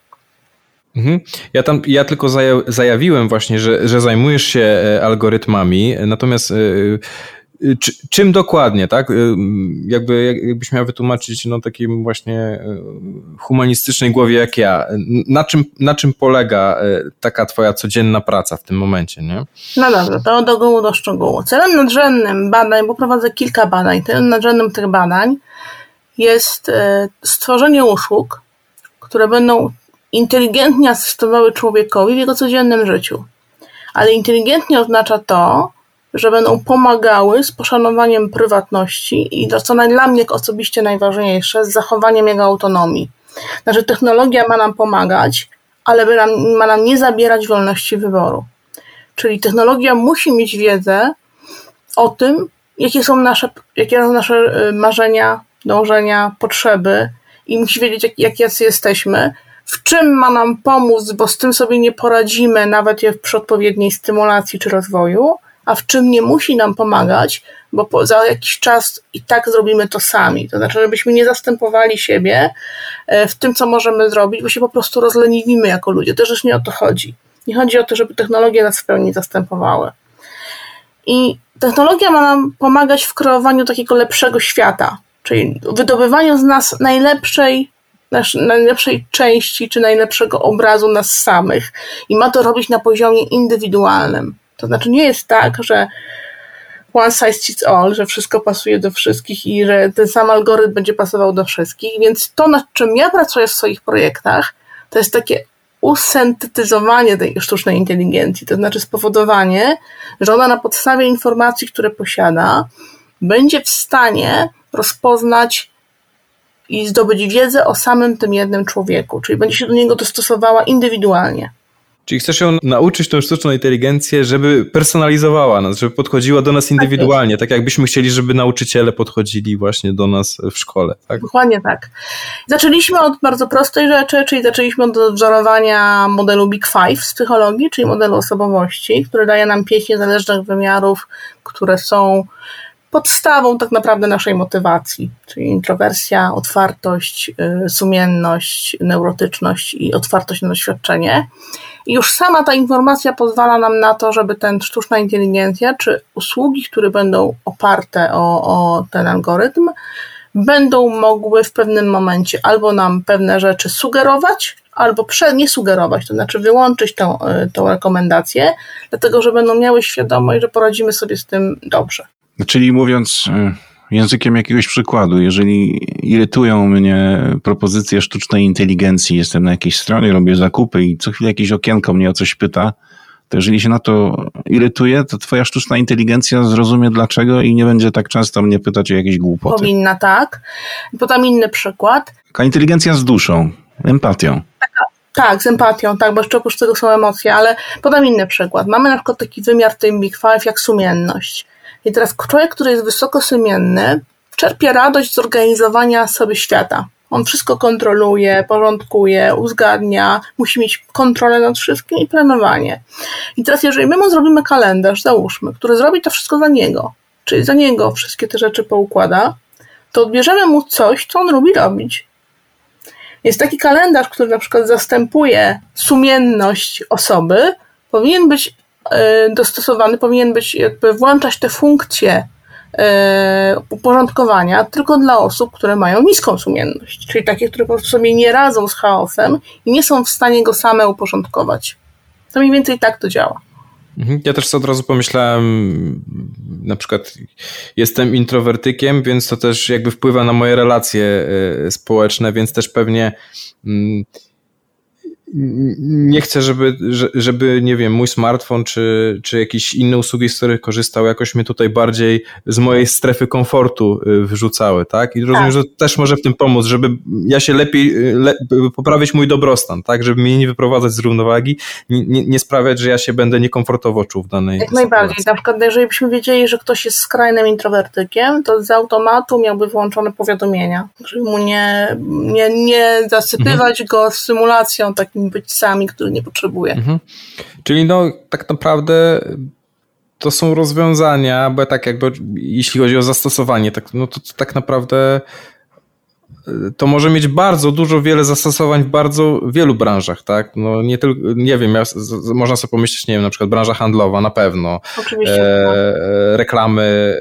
Ja tam, ja tylko zajawiłem właśnie, że, że zajmujesz się algorytmami, natomiast czy, czym dokładnie, tak? Jakby, jakbyś miał wytłumaczyć no, takim właśnie humanistycznej głowie jak ja, na czym, na czym polega taka twoja codzienna praca w tym momencie, nie? No dobra, to do góry do szczegółu. Celem nadrzędnym badań, bo prowadzę kilka badań, celem nadrzędnym tych badań jest stworzenie usług, które będą inteligentnie asystowały człowiekowi w jego codziennym życiu. Ale inteligentnie oznacza to, że będą pomagały z poszanowaniem prywatności i to, co dla mnie osobiście najważniejsze, z zachowaniem jego autonomii. Znaczy technologia ma nam pomagać, ale ma nam nie zabierać wolności wyboru. Czyli technologia musi mieć wiedzę o tym, jakie są nasze, jakie są nasze marzenia, dążenia, potrzeby i musi wiedzieć, jak, jak jacy jesteśmy, w czym ma nam pomóc, bo z tym sobie nie poradzimy, nawet przy odpowiedniej stymulacji czy rozwoju, a w czym nie musi nam pomagać, bo po, za jakiś czas i tak zrobimy to sami. To znaczy, żebyśmy nie zastępowali siebie w tym, co możemy zrobić, bo się po prostu rozleniwimy jako ludzie. To też nie o to chodzi. Nie chodzi o to, żeby technologie nas w pełni zastępowały. I technologia ma nam pomagać w kreowaniu takiego lepszego świata, czyli wydobywaniu z nas najlepszej najlepszej części czy najlepszego obrazu nas samych i ma to robić na poziomie indywidualnym. To znaczy nie jest tak, że one size fits all, że wszystko pasuje do wszystkich i że ten sam algorytm będzie pasował do wszystkich, więc to, nad czym ja pracuję w swoich projektach, to jest takie usyntetyzowanie tej sztucznej inteligencji, to znaczy spowodowanie, że ona na podstawie informacji, które posiada, będzie w stanie rozpoznać i zdobyć wiedzę o samym tym jednym człowieku, czyli będzie się do niego dostosowała indywidualnie. Czyli chcesz ją nauczyć tą sztuczną inteligencję, żeby personalizowała nas, żeby podchodziła do nas indywidualnie, tak jakbyśmy chcieli, żeby nauczyciele podchodzili właśnie do nas w szkole, tak? Dokładnie tak. Zaczęliśmy od bardzo prostej rzeczy, czyli zaczęliśmy od odwzorowania modelu Big Five z psychologii, czyli modelu osobowości, który daje nam pięć niezależnych wymiarów, które są podstawą tak naprawdę naszej motywacji, czyli introwersja, otwartość, sumienność, neurotyczność i otwartość na doświadczenie. I już sama ta informacja pozwala nam na to, żeby ten sztuczna inteligencja, czy usługi, które będą oparte o, o ten algorytm, będą mogły w pewnym momencie albo nam pewne rzeczy sugerować, albo nie sugerować, to znaczy wyłączyć tą, tą rekomendację, dlatego że będą miały świadomość, że poradzimy sobie z tym dobrze. Czyli mówiąc językiem jakiegoś przykładu, jeżeli irytują mnie propozycje sztucznej inteligencji, jestem na jakiejś stronie, robię zakupy i co chwilę jakieś okienko mnie o coś pyta, to jeżeli się na to irytuję, to twoja sztuczna inteligencja zrozumie dlaczego i nie będzie tak często mnie pytać o jakieś głupoty. Powinna, tak. Podam inny przykład. Taka inteligencja z duszą, empatią. Taka, tak, z empatią, tak, bo jeszcze oprócz tego są emocje, ale podam inny przykład. Mamy na przykład taki wymiar w tym Big Five jak sumienność. I teraz człowiek, który jest wysoko sumienny, czerpie radość z organizowania sobie świata. On wszystko kontroluje, porządkuje, uzgadnia, musi mieć kontrolę nad wszystkim i planowanie. I teraz jeżeli my mu zrobimy kalendarz, załóżmy, który zrobi to wszystko za niego, czyli za niego wszystkie te rzeczy poukłada, to odbierzemy mu coś, co on lubi robić. Jest taki kalendarz, który na przykład zastępuje sumienność osoby, powinien być dostosowany powinien być, jakby włączać te funkcje uporządkowania tylko dla osób, które mają niską sumienność, czyli takie, które po prostu sobie nie radzą z chaosem i nie są w stanie go same uporządkować. To mniej więcej tak to działa. Ja też od razu pomyślałem, na przykład jestem introwertykiem, więc to też jakby wpływa na moje relacje społeczne, więc też pewnie nie chcę, żeby, żeby nie wiem, mój smartfon czy, czy jakieś inne usługi, z których korzystał, jakoś mnie tutaj bardziej z mojej strefy komfortu wyrzucały, tak? I rozumiem, tak, że to też może w tym pomóc, żeby ja się lepiej, le, poprawić mój dobrostan, tak? Żeby mnie nie wyprowadzać z równowagi, nie, nie sprawiać, że ja się będę niekomfortowo czuł w danej Jak sytuacji. Najbardziej. Na przykład, jeżeli byśmy wiedzieli, że ktoś jest skrajnym introwertykiem, to z automatu miałby włączone powiadomienia, żeby mu nie, nie, nie zasypywać mhm. go symulacją takim być sami, który nie potrzebuje. Mhm. Czyli no tak naprawdę to są rozwiązania, bo tak jakby jeśli chodzi o zastosowanie, tak, no to, to tak naprawdę to może mieć bardzo dużo, wiele zastosowań w bardzo wielu branżach, tak? No nie tylko, nie wiem, ja, można sobie pomyśleć, nie wiem, na przykład branża handlowa, na pewno. Oczywiście. E, reklamy.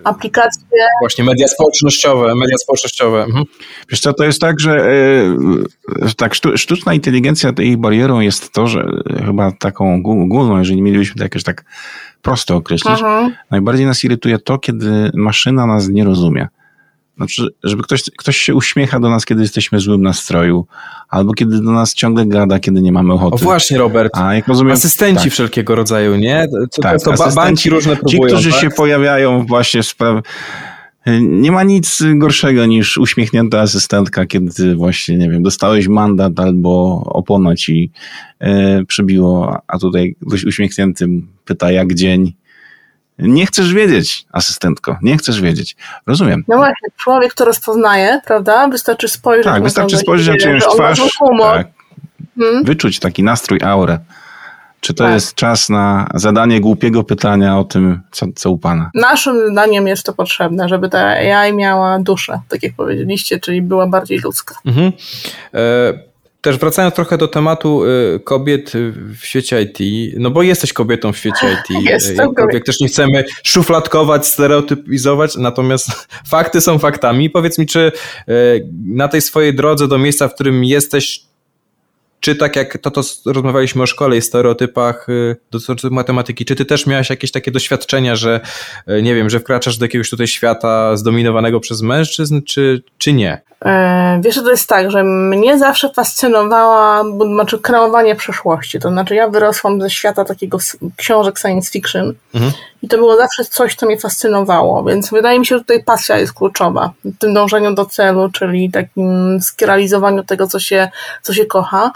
E, Aplikacje. Właśnie media społecznościowe, media społecznościowe. Mhm. Wiesz co, to jest tak, że e, tak, sztuczna inteligencja, jej barierą jest to, że chyba taką główną, jeżeli mielibyśmy to jakoś tak prosto określić, mhm. najbardziej nas irytuje to, kiedy maszyna nas nie rozumie. Znaczy, żeby ktoś, ktoś się uśmiecha do nas, kiedy jesteśmy w złym nastroju, albo kiedy do nas ciągle gada, kiedy nie mamy ochoty. O właśnie, Robert. A, jak rozumiem, asystenci tak. wszelkiego rodzaju, nie? Co tak, to, to banki różne próbują. Ci, którzy tak? się pojawiają właśnie w spraw... Nie ma nic gorszego niż uśmiechnięta asystentka, kiedy właśnie, nie wiem, dostałeś mandat albo opona ci e, przybiło, a tutaj ktoś uśmiechniętym pyta, jak dzień. Nie chcesz wiedzieć, asystentko, nie chcesz wiedzieć. Rozumiem. No właśnie, człowiek to rozpoznaje, prawda? Wystarczy spojrzeć. Tak, wystarczy spojrzeć na czyjąś twarz, tak. hmm? wyczuć taki nastrój, aurę. Czy to tak. jest czas na zadanie głupiego pytania o tym, co, co u pana? Naszym zdaniem jest to potrzebne, żeby ta A I miała duszę, tak jak powiedzieliście, czyli była bardziej ludzka. Mhm. E- Też wracając trochę do tematu kobiet w świecie I T, no bo jesteś kobietą w świecie I T. Jestem kobietą. Też nie chcemy szufladkować, stereotypizować, natomiast fakty są faktami. Powiedz mi, czy na tej swojej drodze do miejsca, w którym jesteś, czy tak jak to, to rozmawialiśmy o szkole i stereotypach dotyczących matematyki, czy ty też miałaś jakieś takie doświadczenia, że nie wiem, że wkraczasz do jakiegoś tutaj świata zdominowanego przez mężczyzn, czy, czy nie? Wiesz, to jest tak, że mnie zawsze fascynowała, znaczy kreowanie przyszłości, to znaczy ja wyrosłam ze świata takiego książek science fiction mhm. i to było zawsze coś, co mnie fascynowało, więc wydaje mi się, że tutaj pasja jest kluczowa w tym dążeniu do celu, czyli takim skieralizowaniu tego, co się, co się kocha.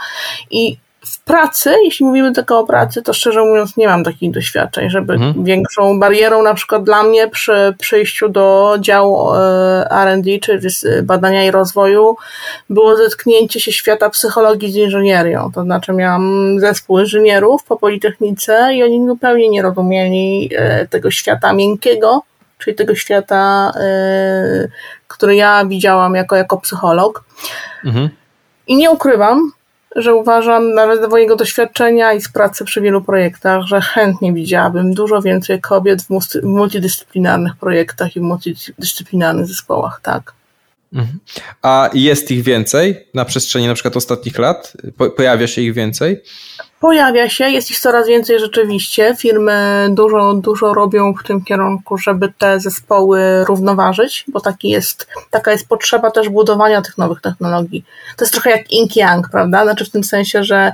I w pracy, jeśli mówimy tylko o pracy, to szczerze mówiąc nie mam takich doświadczeń, żeby mhm. większą barierą na przykład dla mnie przy przyjściu do działu R and D, czyli badania i rozwoju, było zetknięcie się świata psychologii z inżynierią. To znaczy miałam zespół inżynierów po Politechnice i oni zupełnie nie rozumieli tego świata miękkiego, czyli tego świata, który ja widziałam jako, jako psycholog. Mhm. I nie ukrywam, że uważam, nawet z mojego doświadczenia i z pracy przy wielu projektach, że chętnie widziałabym dużo więcej kobiet w multidyscyplinarnych projektach i w multidyscyplinarnych zespołach, tak. A jest ich więcej na przestrzeni na przykład ostatnich lat? Po- pojawia się ich więcej? Pojawia się, jest ich coraz więcej rzeczywiście. Firmy dużo, dużo robią w tym kierunku, żeby te zespoły równoważyć, bo taki jest, taka jest potrzeba też budowania tych nowych technologii. To jest trochę jak yin-yang, prawda? Znaczy w tym sensie, że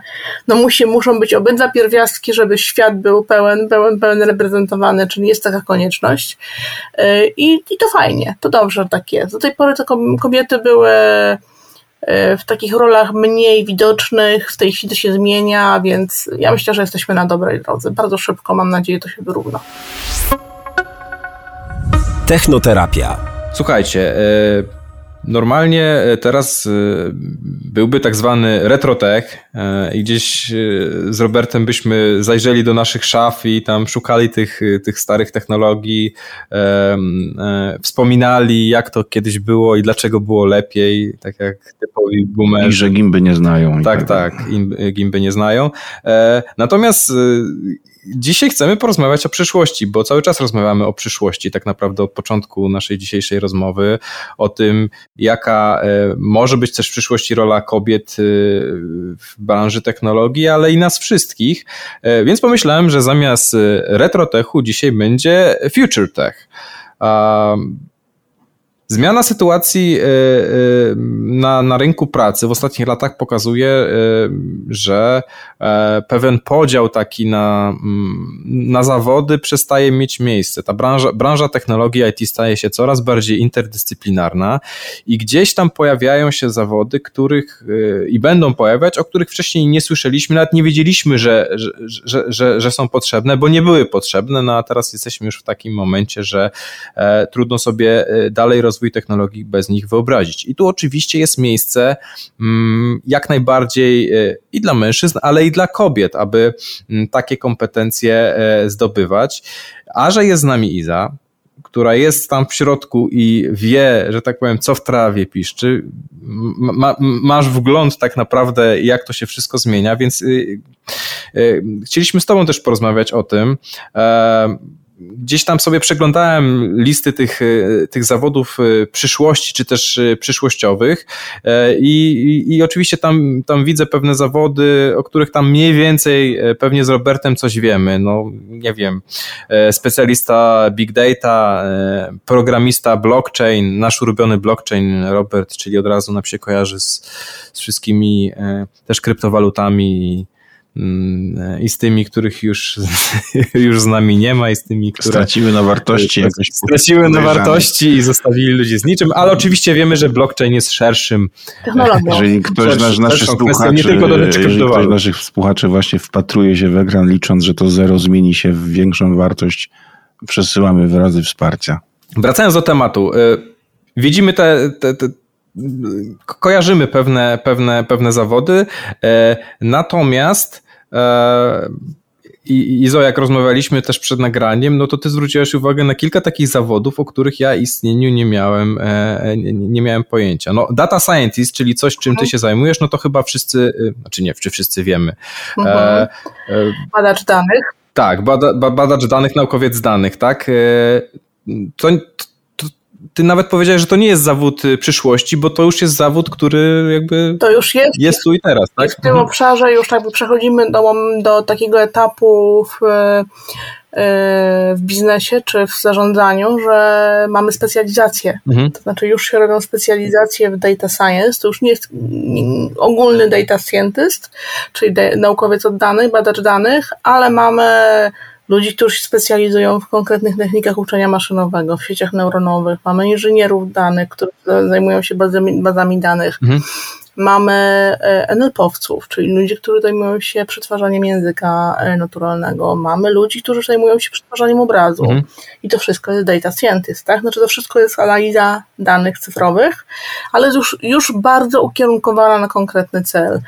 no musi, muszą być obydwa pierwiastki, żeby świat był pełen, pełen, pełen reprezentowany, czyli jest taka konieczność. I, i to fajnie, to dobrze, że tak jest. Do tej pory tylko kobiety były w takich rolach mniej widocznych, w tej chwili to się zmienia, więc ja myślę, że jesteśmy na dobrej drodze. Bardzo szybko, mam nadzieję, to się wyrówna. Technoterapia. Słuchajcie, normalnie teraz byłby tak zwany retrotech i gdzieś z Robertem byśmy zajrzeli do naszych szaf i tam szukali tych, tych starych technologii, wspominali jak to kiedyś było i dlaczego było lepiej, tak jak typowi boomerzy. I że gimby nie znają. Tak, tak, tak, gimby nie znają. Natomiast Dzisiaj chcemy porozmawiać o przyszłości, bo cały czas rozmawiamy o przyszłości, tak naprawdę od początku naszej dzisiejszej rozmowy, o tym, jaka może być też w przyszłości rola kobiet w branży technologii, ale i nas wszystkich, więc pomyślałem, że zamiast retrotechu dzisiaj będzie future tech. Zmiana sytuacji na, na rynku pracy w ostatnich latach pokazuje, że pewien podział taki na, na zawody przestaje mieć miejsce. Ta branża, branża technologii I T staje się coraz bardziej interdyscyplinarna i gdzieś tam pojawiają się zawody, których i będą pojawiać, o których wcześniej nie słyszeliśmy, nawet nie wiedzieliśmy, że, że, że, że, że są potrzebne, bo nie były potrzebne, no a teraz jesteśmy już w takim momencie, że trudno sobie dalej rozwijać i technologii bez nich wyobrazić. I tu oczywiście jest miejsce jak najbardziej i dla mężczyzn, ale i dla kobiet, aby takie kompetencje zdobywać. A że jest z nami Iza, która jest tam w środku i wie, że tak powiem, co w trawie piszczy, ma, masz wgląd tak naprawdę, jak to się wszystko zmienia, więc chcieliśmy z tobą też porozmawiać o tym. Gdzieś tam sobie przeglądałem listy tych, tych zawodów przyszłości, czy też przyszłościowych i, i, i oczywiście tam, tam widzę pewne zawody, o których tam mniej więcej pewnie z Robertem coś wiemy. No nie wiem, specjalista big data, programista blockchain, nasz ulubiony blockchain Robert, czyli od razu nam się kojarzy z, z wszystkimi też kryptowalutami i z tymi, których już, już z nami nie ma i z tymi, które straciły na wartości. Straciły na wartości i zostawili ludzi z niczym, ale oczywiście wiemy, że blockchain jest szerszym. Jeżeli ktoś z naszych słuchaczy, jeżeli ktoś naszych słuchaczy właśnie wpatruje się w ekran, licząc, że to zero zmieni się w większą wartość, przesyłamy wyrazy wsparcia. Wracając do tematu, widzimy te, te, te kojarzymy pewne, pewne, pewne zawody, e, natomiast e, i, Izo, jak rozmawialiśmy też przed nagraniem, no to ty zwróciłeś uwagę na kilka takich zawodów, o których ja istnieniu nie miałem, e, nie, nie miałem pojęcia. No, data scientist, czyli coś, czym ty się zajmujesz, no to chyba wszyscy, znaczy nie, czy wszyscy wiemy. E, e, badacz danych. Tak, bada, badacz danych, naukowiec danych, tak? E, to, Ty nawet powiedziałeś, że to nie jest zawód przyszłości, bo to już jest zawód, który jakby to już jest, jest tu i teraz, tak? W tym obszarze już jakby przechodzimy do, do takiego etapu w, w biznesie czy w zarządzaniu, że mamy specjalizację. Mhm. To znaczy już się robią specjalizacje w data science, to już nie jest ogólny data scientist, czyli de, naukowiec od danych, badacz danych, ale mamy ludzi, którzy się specjalizują w konkretnych technikach uczenia maszynowego, w sieciach neuronowych. Mamy inżynierów danych, którzy zajmują się bazami, bazami danych. Mhm. Mamy en el pe owców, czyli ludzi, którzy zajmują się przetwarzaniem języka naturalnego. Mamy ludzi, którzy zajmują się przetwarzaniem obrazu. Mhm. I to wszystko jest data scientist, tak? Znaczy to wszystko jest analiza danych cyfrowych, ale już, już bardzo ukierunkowana na konkretny cel.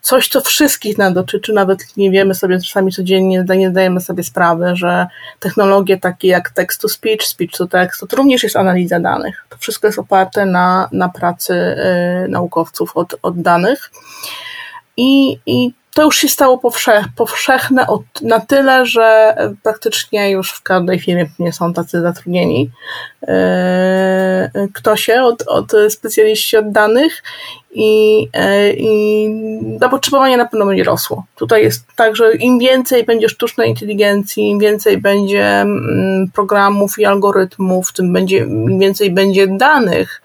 Coś, co wszystkich nas dotyczy, nawet nie wiemy sobie czasami codziennie, nie zdajemy sobie sprawy, że technologie takie jak text to speech, speech to text, to również jest analiza danych. To wszystko jest oparte na, na pracy y, naukowców od, od danych. I, i to już się stało powszech, powszechne od, na tyle, że praktycznie już w każdej firmie nie są tacy zatrudnieni yy, kto się od, od specjaliści od danych i, yy, i zapotrzebowanie na pewno będzie rosło. Tutaj jest tak, że im więcej będzie sztucznej inteligencji, im więcej będzie programów i algorytmów, tym będzie, im więcej będzie danych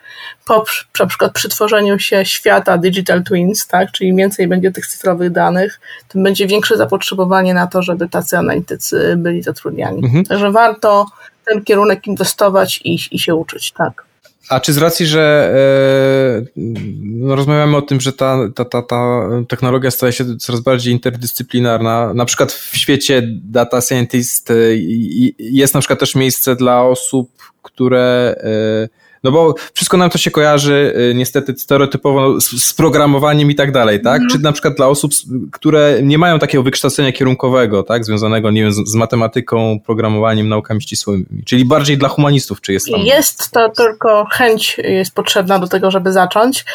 po na przykład przy tworzeniu się świata digital twins, tak, czyli im więcej będzie tych cyfrowych danych, tym będzie większe zapotrzebowanie na to, żeby tacy analitycy byli zatrudniani. Mhm. Także warto ten kierunek inwestować i, i się uczyć, tak. A czy z racji, że no, rozmawiamy o tym, że ta, ta, ta, ta technologia staje się coraz bardziej interdyscyplinarna, na przykład w świecie data scientist jest na przykład też miejsce dla osób, które No bo wszystko nam to się kojarzy niestety stereotypowo z, z programowaniem i tak dalej, tak? Mm. Czy na przykład dla osób, które nie mają takiego wykształcenia kierunkowego, tak? Związanego, nie wiem, z, z matematyką, programowaniem, naukami ścisłymi. Czyli bardziej dla humanistów, czy jest tam? Jest to, tylko chęć jest potrzebna do tego, żeby zacząć.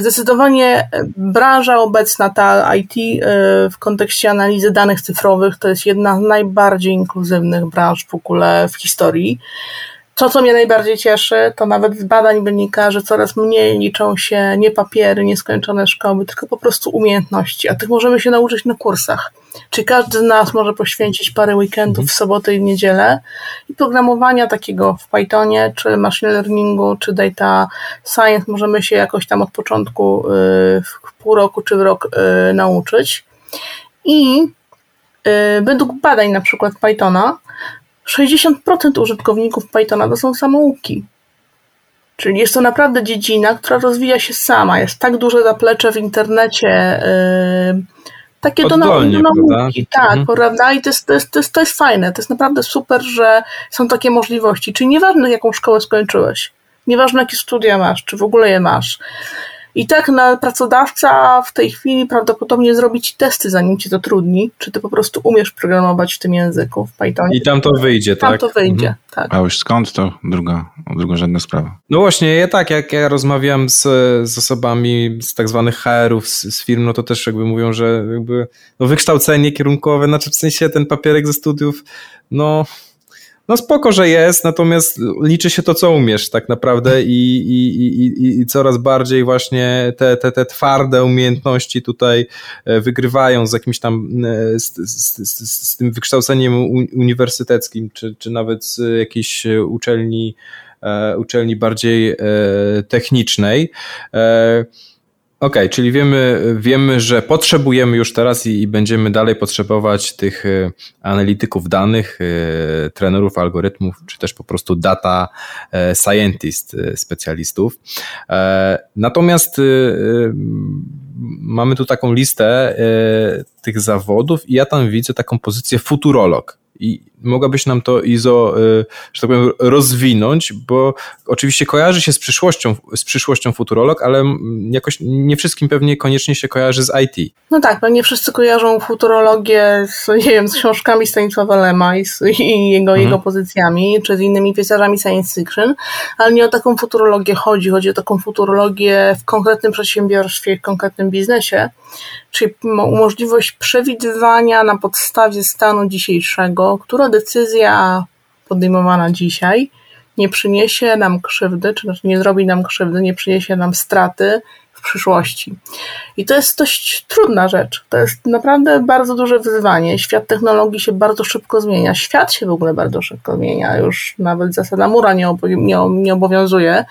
Zdecydowanie branża obecna, ta I T w kontekście analizy danych cyfrowych, to jest jedna z najbardziej inkluzywnych branż w ogóle w historii. To, co mnie najbardziej cieszy, to nawet z badań wynika, że coraz mniej liczą się nie papiery, nieskończone szkoły, tylko po prostu umiejętności, a tych możemy się nauczyć na kursach. Czyli każdy z nas może poświęcić parę weekendów w sobotę i niedzielę i programowania takiego w Pythonie, czy machine learningu, czy data science możemy się jakoś tam od początku w pół roku czy w rok nauczyć. I według badań na przykład Pythona sześćdziesiąt procent użytkowników Pythona to są samouki. Czyli jest to naprawdę dziedzina, która rozwija się sama. Jest tak duże zaplecze w internecie, yy, takie oddolnie, do nauki. Prawda? Tak, mhm. prawda? I to jest, to, jest, to, jest, to jest fajne. To jest naprawdę super, że są takie możliwości. Czyli nieważne, jaką szkołę skończyłeś, nieważne, jakie studia masz, czy w ogóle je masz. I tak na pracodawca w tej chwili prawdopodobnie zrobi ci testy, zanim cię zatrudni, czy ty po prostu umiesz programować w tym języku, w Pythonie. I tam to wyjdzie, tam tak? Tam to wyjdzie, mhm. tak. A już skąd to druga, druga żadna sprawa. No właśnie, ja tak, jak ja rozmawiam z, z osobami z tak zwanych H R-ów, z, z firm, no to też jakby mówią, że jakby no wykształcenie kierunkowe, znaczy w sensie ten papierek ze studiów, no... No spoko, że jest, natomiast liczy się to, co umiesz tak naprawdę i, i, i, i coraz bardziej właśnie te, te, te twarde umiejętności tutaj wygrywają z jakimś tam z, z, z, z tym wykształceniem uniwersyteckim, czy, czy nawet z jakiejś uczelni, uczelni bardziej technicznej. Okej, okay, czyli wiemy, wiemy, że potrzebujemy już teraz i, i będziemy dalej potrzebować tych analityków danych, trenerów algorytmów, czy też po prostu data scientist, specjalistów. Natomiast mamy tu taką listę tych zawodów i ja tam widzę taką pozycję futurolog. I mogłabyś nam to, Izo, że tak powiem, rozwinąć, bo oczywiście kojarzy się z przyszłością, z przyszłością futurolog, ale jakoś nie wszystkim pewnie koniecznie się kojarzy z I T. No tak, no nie wszyscy kojarzą futurologię z, nie wiem, z książkami Stanisława Lema i, z, i jego, mhm. jego pozycjami, czy z innymi pisarzami science fiction, ale nie o taką futurologię chodzi, chodzi o taką futurologię w konkretnym przedsiębiorstwie, w konkretnym biznesie, czyli możliwość przewidywania na podstawie stanu dzisiejszego, która decyzja podejmowana dzisiaj nie przyniesie nam krzywdy, czy znaczy nie zrobi nam krzywdy, nie przyniesie nam straty w przyszłości. I to jest dość trudna rzecz. To jest naprawdę bardzo duże wyzwanie. Świat technologii się bardzo szybko zmienia. Świat się w ogóle bardzo szybko zmienia. Już nawet zasada Mura nie, obo- nie, nie obowiązuje.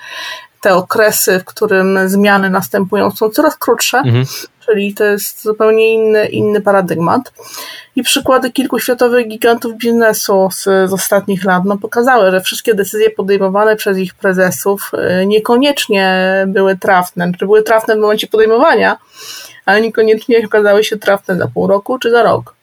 Te okresy, w którym zmiany następują, są coraz krótsze, mhm. czyli to jest zupełnie inny, inny paradygmat. I przykłady kilku światowych gigantów biznesu z, z ostatnich lat no, pokazały, że wszystkie decyzje podejmowane przez ich prezesów niekoniecznie były trafne, czy były trafne w momencie podejmowania, ale niekoniecznie okazały się trafne za pół roku czy za rok.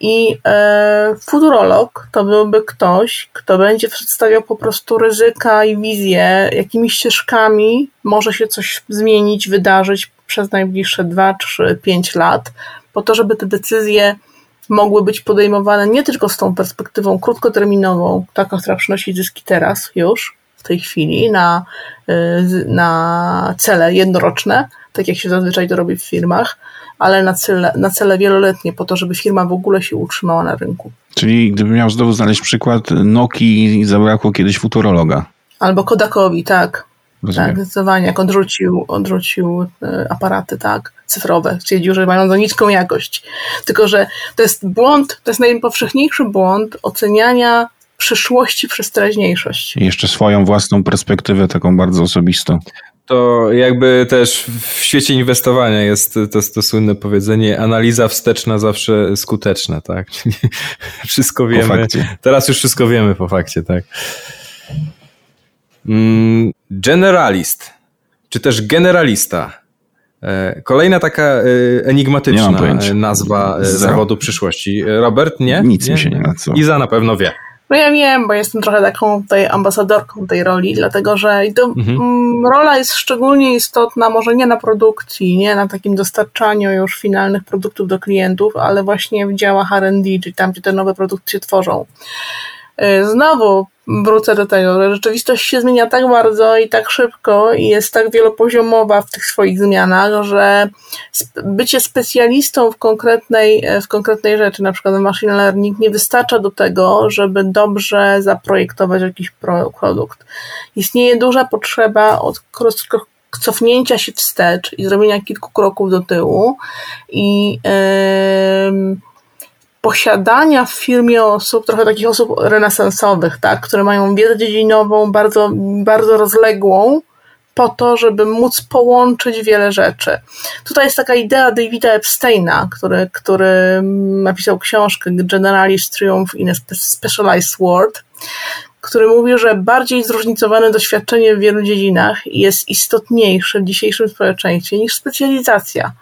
I e, futurolog to byłby ktoś, kto będzie przedstawiał po prostu ryzyka i wizję, jakimi ścieżkami może się coś zmienić, wydarzyć przez najbliższe dwa, trzy, pięć lat, po to, żeby te decyzje mogły być podejmowane nie tylko z tą perspektywą krótkoterminową, taką, która przynosi zyski teraz już, w tej chwili, na, na cele jednoroczne, tak jak się zazwyczaj to robi w firmach, ale na cele, na cele wieloletnie, po to, żeby firma w ogóle się utrzymała na rynku. Czyli gdybym miał znowu znaleźć przykład, Nokii zabrakło kiedyś futurologa. Albo Kodakowi, tak. Rozumiem. Tak, zdecydowanie, jak odrzucił, odrzucił aparaty, tak, cyfrowe. Stwierdził, że mają za niską jakość. Tylko, że to jest błąd, to jest najpowszechniejszy błąd oceniania przyszłości przez teraźniejszość. I jeszcze swoją własną perspektywę, taką bardzo osobistą. To jakby też w świecie inwestowania jest to, to słynne powiedzenie, analiza wsteczna zawsze skuteczna, tak? Wszystko wiemy. Teraz już wszystko wiemy po fakcie, tak? Generalist, czy też generalista. Kolejna taka enigmatyczna nazwa zawodu przyszłości. Robert, nie? Nic nie? mi się nie na co. Iza na pewno wie. No ja wiem, bo jestem trochę taką tutaj ambasadorką tej roli, dlatego że i to, mhm. rola jest szczególnie istotna, może nie na produkcji, nie na takim dostarczaniu już finalnych produktów do klientów, ale właśnie w działach R and D, czyli tam, gdzie te nowe produkty się tworzą. Znowu wrócę do tego, że rzeczywistość się zmienia tak bardzo i tak szybko i jest tak wielopoziomowa w tych swoich zmianach, że bycie specjalistą w konkretnej, w konkretnej rzeczy, na przykład w machine learning, nie wystarcza do tego, żeby dobrze zaprojektować jakiś produkt. Istnieje duża potrzeba od cofnięcia się wstecz i zrobienia kilku kroków do tyłu i yy, posiadania w firmie osób, trochę takich osób renesansowych, tak, które mają wiedzę dziedzinową, bardzo, bardzo rozległą, po to, żeby móc połączyć wiele rzeczy. Tutaj jest taka idea Davida Epsteina, który, który napisał książkę Generalist Triumph in a Specialized World, który mówi, że bardziej zróżnicowane doświadczenie w wielu dziedzinach jest istotniejsze w dzisiejszym społeczeństwie niż specjalizacja,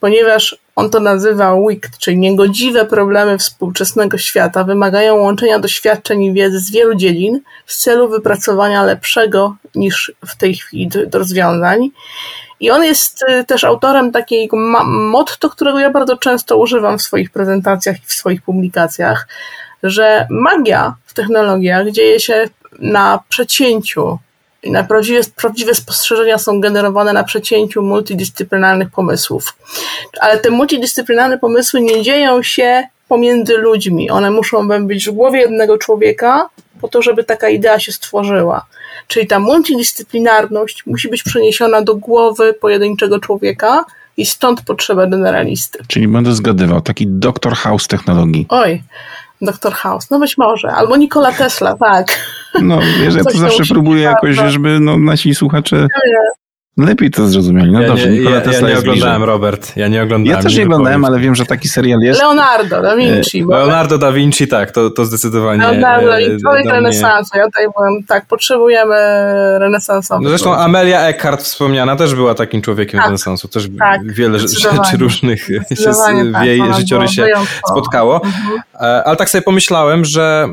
ponieważ on to nazywa wicked, czyli niegodziwe problemy współczesnego świata wymagają łączenia doświadczeń i wiedzy z wielu dziedzin w celu wypracowania lepszego niż w tej chwili do rozwiązań. I on jest też autorem takiego motto, którego ja bardzo często używam w swoich prezentacjach i w swoich publikacjach, że magia w technologiach dzieje się na przecięciu. I na prawdziwe, prawdziwe spostrzeżenia są generowane na przecięciu multidyscyplinarnych pomysłów. Ale te multidyscyplinarne pomysły nie dzieją się pomiędzy ludźmi. One muszą być w głowie jednego człowieka po to, żeby taka idea się stworzyła. Czyli ta multidyscyplinarność musi być przeniesiona do głowy pojedynczego człowieka i stąd potrzeba generalisty. Czyli będę zgadywał, taki doktor House technologii. Oj, doktor House, no być może, albo Nikola Tesla, tak. No, wiesz, ja to zawsze próbuję jakoś, żeby no, nasi słuchacze lepiej to zrozumieli. No ja dobrze, Nikola ja, Tesla ja nie oglądałem, bliżej. Robert, ja nie oglądałem. Ja też nie oglądałem, powiem. Ale wiem, że taki serial jest. Leonardo da Vinci. Leonardo da Vinci, tak, to, to zdecydowanie. Leonardo da Vinci, człowiek renesansu, ja tutaj byłem, tak, potrzebujemy renesansowych. No zresztą Amelia Earhart wspomniana też była takim człowiekiem tak, renesansu, też tak, wiele rzeczy różnych się z, tak, w jej życiorysie spotkało, mhm. ale tak sobie pomyślałem, że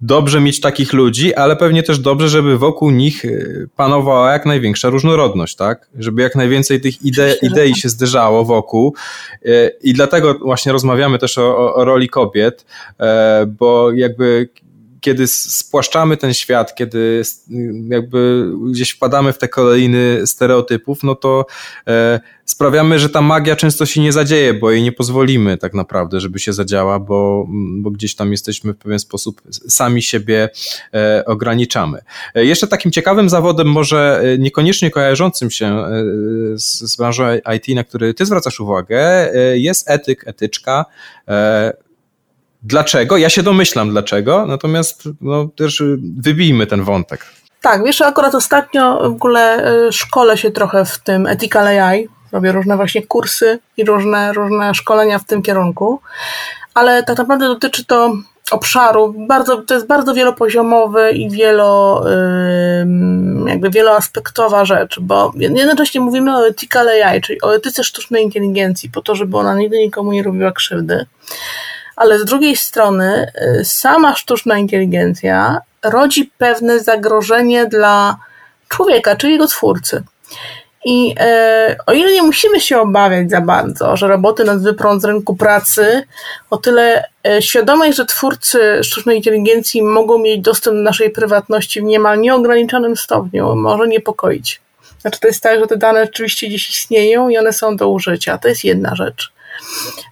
dobrze mieć takich ludzi, ale pewnie też dobrze, żeby wokół nich panowała jak największa różnorodność, tak? Żeby jak najwięcej tych ide- idei się zderzało wokół i dlatego właśnie rozmawiamy też o, o roli kobiet, bo jakby kiedy spłaszczamy ten świat, kiedy jakby gdzieś wpadamy w te kolejny stereotypów, no to sprawiamy, że ta magia często się nie zadzieje, bo jej nie pozwolimy tak naprawdę, żeby się zadziała, bo, bo gdzieś tam jesteśmy w pewien sposób, sami siebie e, ograniczamy. E, jeszcze takim ciekawym zawodem, może niekoniecznie kojarzącym się e, z, z branżą I T, na który ty zwracasz uwagę, e, jest etyk, etyczka. E, dlaczego? Ja się domyślam dlaczego, natomiast no, też wybijmy ten wątek. Tak, wiesz, akurat ostatnio w ogóle szkole się trochę w tym Ethical A I, robię różne właśnie kursy i różne, różne szkolenia w tym kierunku, ale tak naprawdę dotyczy to obszaru, bardzo, to jest bardzo wielopoziomowy i wielo, jakby wieloaspektowa rzecz, bo jednocześnie mówimy o Ethical A I, czyli o etyce sztucznej inteligencji, po to, żeby ona nigdy nikomu nie robiła krzywdy, ale z drugiej strony sama sztuczna inteligencja rodzi pewne zagrożenie dla człowieka, czyli jego twórcy. I e, o ile nie musimy się obawiać za bardzo, że roboty nas wyprą z rynku pracy, o tyle e, świadomość, że twórcy sztucznej inteligencji mogą mieć dostęp do naszej prywatności w niemal nieograniczonym stopniu, może niepokoić. Znaczy to jest tak, że te dane rzeczywiście gdzieś istnieją i one są do użycia. To jest jedna rzecz.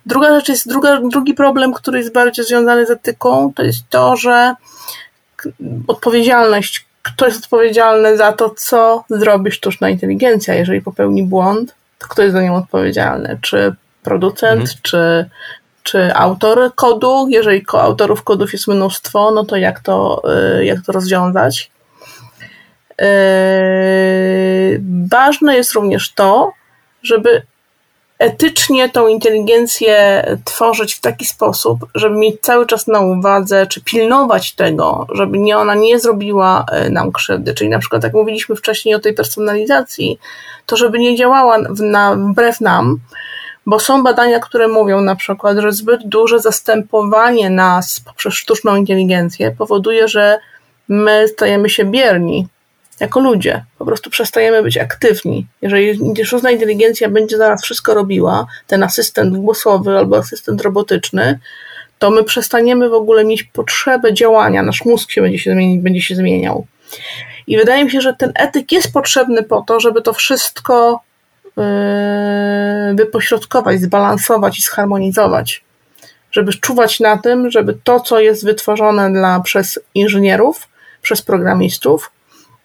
Druga rzecz jest, druga, drugi problem, który jest bardziej związany z etyką, to jest to, że odpowiedzialność, kto jest odpowiedzialny za to, co zrobi sztuczna inteligencja, jeżeli popełni błąd, to kto jest za nią odpowiedzialny, czy producent, mhm. czy, czy autor kodu, jeżeli autorów kodów jest mnóstwo, no to jak to, jak to rozwiązać. Yy, ważne jest również to, żeby etycznie tą inteligencję tworzyć w taki sposób, żeby mieć cały czas na uwadze, czy pilnować tego, żeby nie, ona nie zrobiła nam krzywdy. Czyli na przykład, jak mówiliśmy wcześniej o tej personalizacji, to żeby nie działała w, na, wbrew nam, Bo są badania, które mówią na przykład, że zbyt duże zastępowanie nas poprzez sztuczną inteligencję powoduje, że my stajemy się bierni jako ludzie. Po prostu przestajemy być aktywni. Jeżeli sztuczna inteligencja będzie za nas wszystko robiła, ten asystent głosowy albo asystent robotyczny, to my przestaniemy w ogóle mieć potrzebę działania. Nasz mózg się będzie się zmienić, będzie się zmieniał. I wydaje mi się, że ten etyk jest potrzebny po to, żeby to wszystko wypośrodkować, zbalansować i zharmonizować. Żeby czuwać na tym, żeby to, co jest wytworzone dla, przez inżynierów, przez programistów,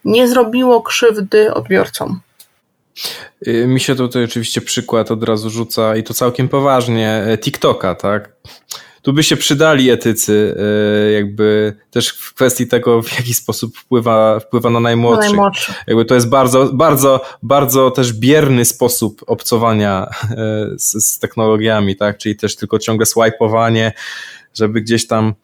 nie zrobiło krzywdy odbiorcom. Mi się tutaj oczywiście przykład od razu rzuca, i to całkiem poważnie, TikToka, tak? Tu by się przydali etycy, jakby też w kwestii tego, w jaki sposób wpływa, wpływa na najmłodszych. Najmłodszy. Jakby to jest bardzo, bardzo, bardzo też bierny sposób obcowania z, z technologiami, tak? Czyli też tylko ciągle swajpowanie, żeby gdzieś tam.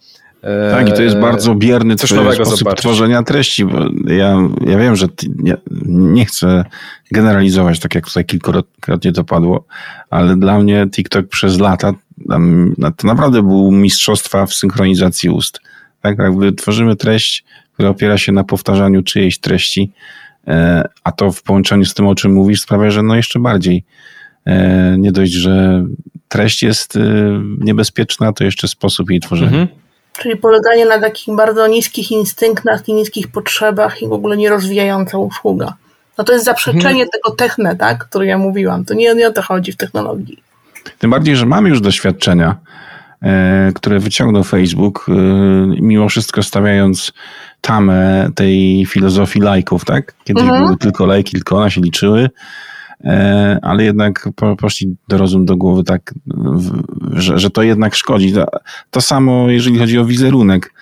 Tak, i to jest bardzo bierny coś nowego sposób zobaczyć. Tworzenia treści. Bo ja, ja wiem, że ty, nie, nie chcę generalizować, tak jak tutaj kilkukrotnie to padło, ale dla mnie TikTok przez lata tam, to naprawdę był mistrzostwa w synchronizacji ust. Tak, jakby tworzymy treść, która opiera się na powtarzaniu czyjejś treści, a to w połączeniu z tym, o czym mówisz, sprawia, że no jeszcze bardziej nie dość, że treść jest niebezpieczna, to jeszcze sposób jej tworzenia. Mhm. Czyli poleganie na takich bardzo niskich instynktach i niskich potrzebach i w ogóle nierozwijająca usługa. No to jest zaprzeczenie hmm. tego techne, tak, który ja mówiłam. To nie, nie o to chodzi w technologii. Tym bardziej, że mamy już doświadczenia, e, które wyciągnął Facebook, e, mimo wszystko stawiając tamę tej filozofii lajków, tak? Kiedyś mhm. były tylko lajki, tylko one się liczyły, e, ale jednak po, poszli do rozum, do głowy tak, w, że, że to jednak szkodzi. To, to samo, jeżeli chodzi o wizerunek.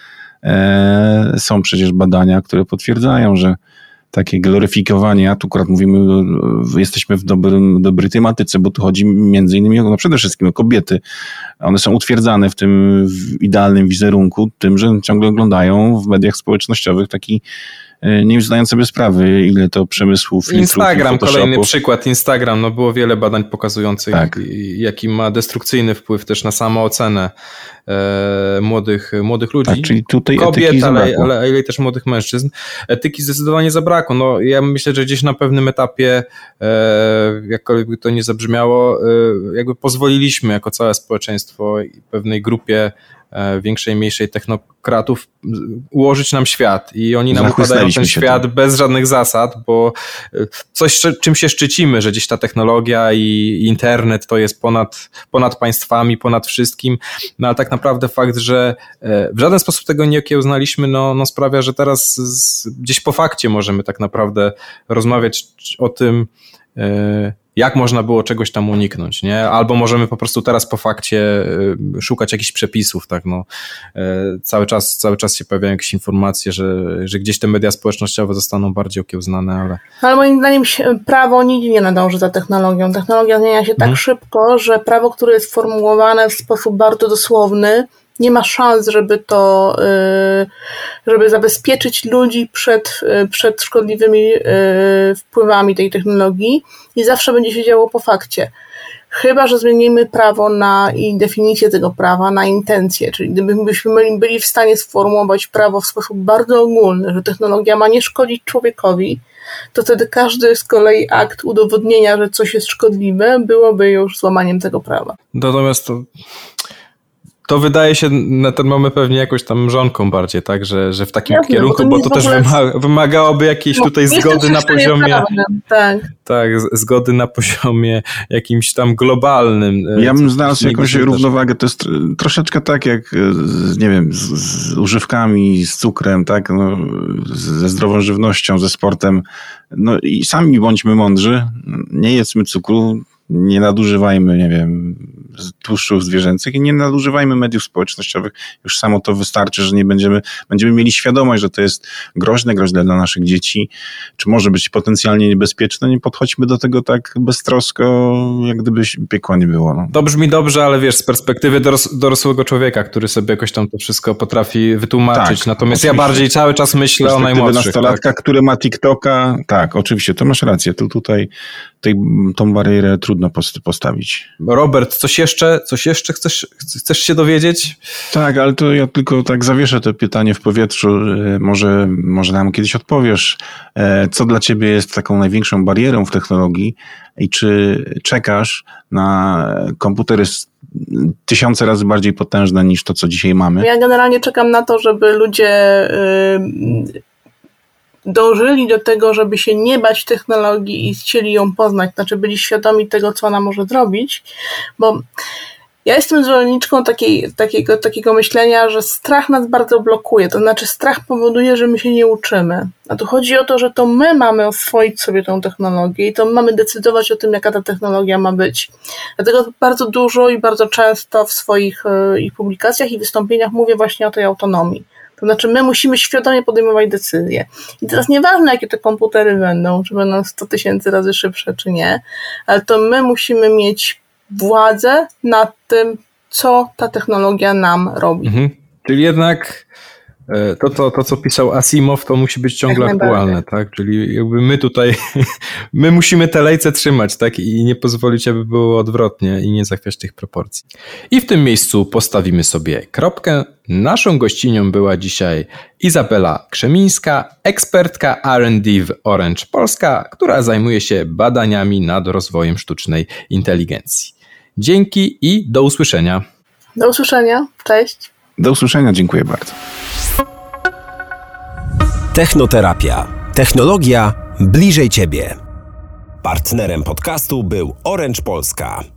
E, są przecież badania, które potwierdzają, że takie gloryfikowanie, a tu akurat mówimy, jesteśmy w dobrym, dobrej tematyce, bo tu chodzi między innymi o, no przede wszystkim o kobiety. One są utwierdzane w tym w idealnym wizerunku, tym, że ciągle oglądają w mediach społecznościowych taki, nie zdając sobie sprawy, ile to przemysłów, filtrów, Instagram, kolejny przykład, Instagram, no było wiele badań pokazujących, tak, jaki ma destrukcyjny wpływ też na samoocenę e, młodych, młodych ludzi, tak, czyli tutaj kobiet, ale, ale, ale ile też młodych mężczyzn. Etyki zdecydowanie zabrakło. No, ja myślę, że gdzieś na pewnym etapie, e, jakkolwiek to nie zabrzmiało, e, jakby pozwoliliśmy jako całe społeczeństwo i pewnej grupie większej, mniejszej technokratów ułożyć nam świat i oni nam układają ten świat tam bez żadnych zasad, bo coś, czym się szczycimy, że gdzieś ta technologia i internet to jest ponad, ponad państwami, ponad wszystkim, no ale tak naprawdę fakt, że w żaden sposób tego nie okiełznaliśmy, no, no sprawia, że teraz z, gdzieś po fakcie możemy tak naprawdę rozmawiać o tym, yy, jak można było czegoś tam uniknąć, nie? Albo możemy po prostu teraz po fakcie szukać jakichś przepisów, tak, no. Cały czas, cały czas się pojawiają jakieś informacje, że, że gdzieś te media społecznościowe zostaną bardziej okiełznane, ale... Ale moim zdaniem prawo nigdy nie nadąży za technologią. Technologia zmienia się tak hmm. szybko, że prawo, które jest formułowane w sposób bardzo dosłowny, nie ma szans, żeby to, żeby zabezpieczyć ludzi przed, przed szkodliwymi wpływami tej technologii i zawsze będzie się działo po fakcie. Chyba że zmienimy prawo na i definicję tego prawa na intencję, czyli gdybyśmy byli w stanie sformułować prawo w sposób bardzo ogólny, że technologia ma nie szkodzić człowiekowi, to wtedy każdy z kolei akt udowodnienia, że coś jest szkodliwe, byłoby już złamaniem tego prawa. Natomiast to... To wydaje się, na ten moment pewnie jakoś tam mrzonką bardziej, tak, że, że w takim Jasne, kierunku, bo to, bo to też wymaga, wymagałoby jakiejś no, tutaj zgody na poziomie, prawem, tak. tak, zgody na poziomie jakimś tam globalnym. Ja bym znalazł jakąś równowagę, to jest troszeczkę tak jak, nie wiem, z, z używkami, z cukrem, tak, no, ze zdrową żywnością, ze sportem, no i sami bądźmy mądrzy, nie jedzmy cukru, nie nadużywajmy, nie wiem, tłuszczów zwierzęcych i nie nadużywajmy mediów społecznościowych. Już samo to wystarczy, że nie będziemy, będziemy mieli świadomość, że to jest groźne, groźne dla naszych dzieci, czy może być potencjalnie niebezpieczne. Nie podchodźmy do tego tak beztrosko, jak gdyby piekła nie było. No. To brzmi dobrze, ale wiesz, z perspektywy doros- dorosłego człowieka, który sobie jakoś tam to wszystko potrafi wytłumaczyć. Tak, natomiast ja bardziej cały czas myślę o najmłodszych. Nastolatka, tak? Który ma TikToka, tak, oczywiście, to masz rację. To tutaj tej, tą barierę trudno postawić. Robert, coś jeszcze? Coś jeszcze chcesz, chcesz się dowiedzieć? Tak, ale to ja tylko tak zawieszę to pytanie w powietrzu. Może, może nam kiedyś odpowiesz. Co dla ciebie jest taką największą barierą w technologii i czy czekasz na komputery tysiące razy bardziej potężne niż to, co dzisiaj mamy? Ja generalnie czekam na to, żeby ludzie Yy... dążyli do tego, żeby się nie bać technologii i chcieli ją poznać, znaczy byli świadomi tego, co ona może zrobić, bo ja jestem zwolenniczką takiej, takiego, takiego myślenia, że strach nas bardzo blokuje, to znaczy strach powoduje, że my się nie uczymy, a tu chodzi o to, że to my mamy oswoić sobie tą technologię i to mamy decydować o tym, jaka ta technologia ma być. Dlatego bardzo dużo i bardzo często w swoich i publikacjach i wystąpieniach mówię właśnie o tej autonomii. To znaczy my musimy świadomie podejmować decyzje. I teraz nieważne, jakie te komputery będą, czy będą sto tysięcy razy szybsze, czy nie, ale to my musimy mieć władzę nad tym, co ta technologia nam robi. Mhm. Czyli jednak to, to, to, co pisał Asimow, to musi być ciągle tak aktualne, tak? Czyli jakby my tutaj, my musimy te lejce trzymać, tak? I nie pozwolić, aby było odwrotnie i nie zachwiać tych proporcji. I w tym miejscu postawimy sobie kropkę. Naszą gościnią była dzisiaj Izabela Krzemińska, ekspertka R and D w Orange Polska, która zajmuje się badaniami nad rozwojem sztucznej inteligencji. Dzięki i do usłyszenia. Do usłyszenia, cześć. Do usłyszenia, dziękuję bardzo. Technoterapia. Technologia bliżej Ciebie. Partnerem podcastu był Orange Polska.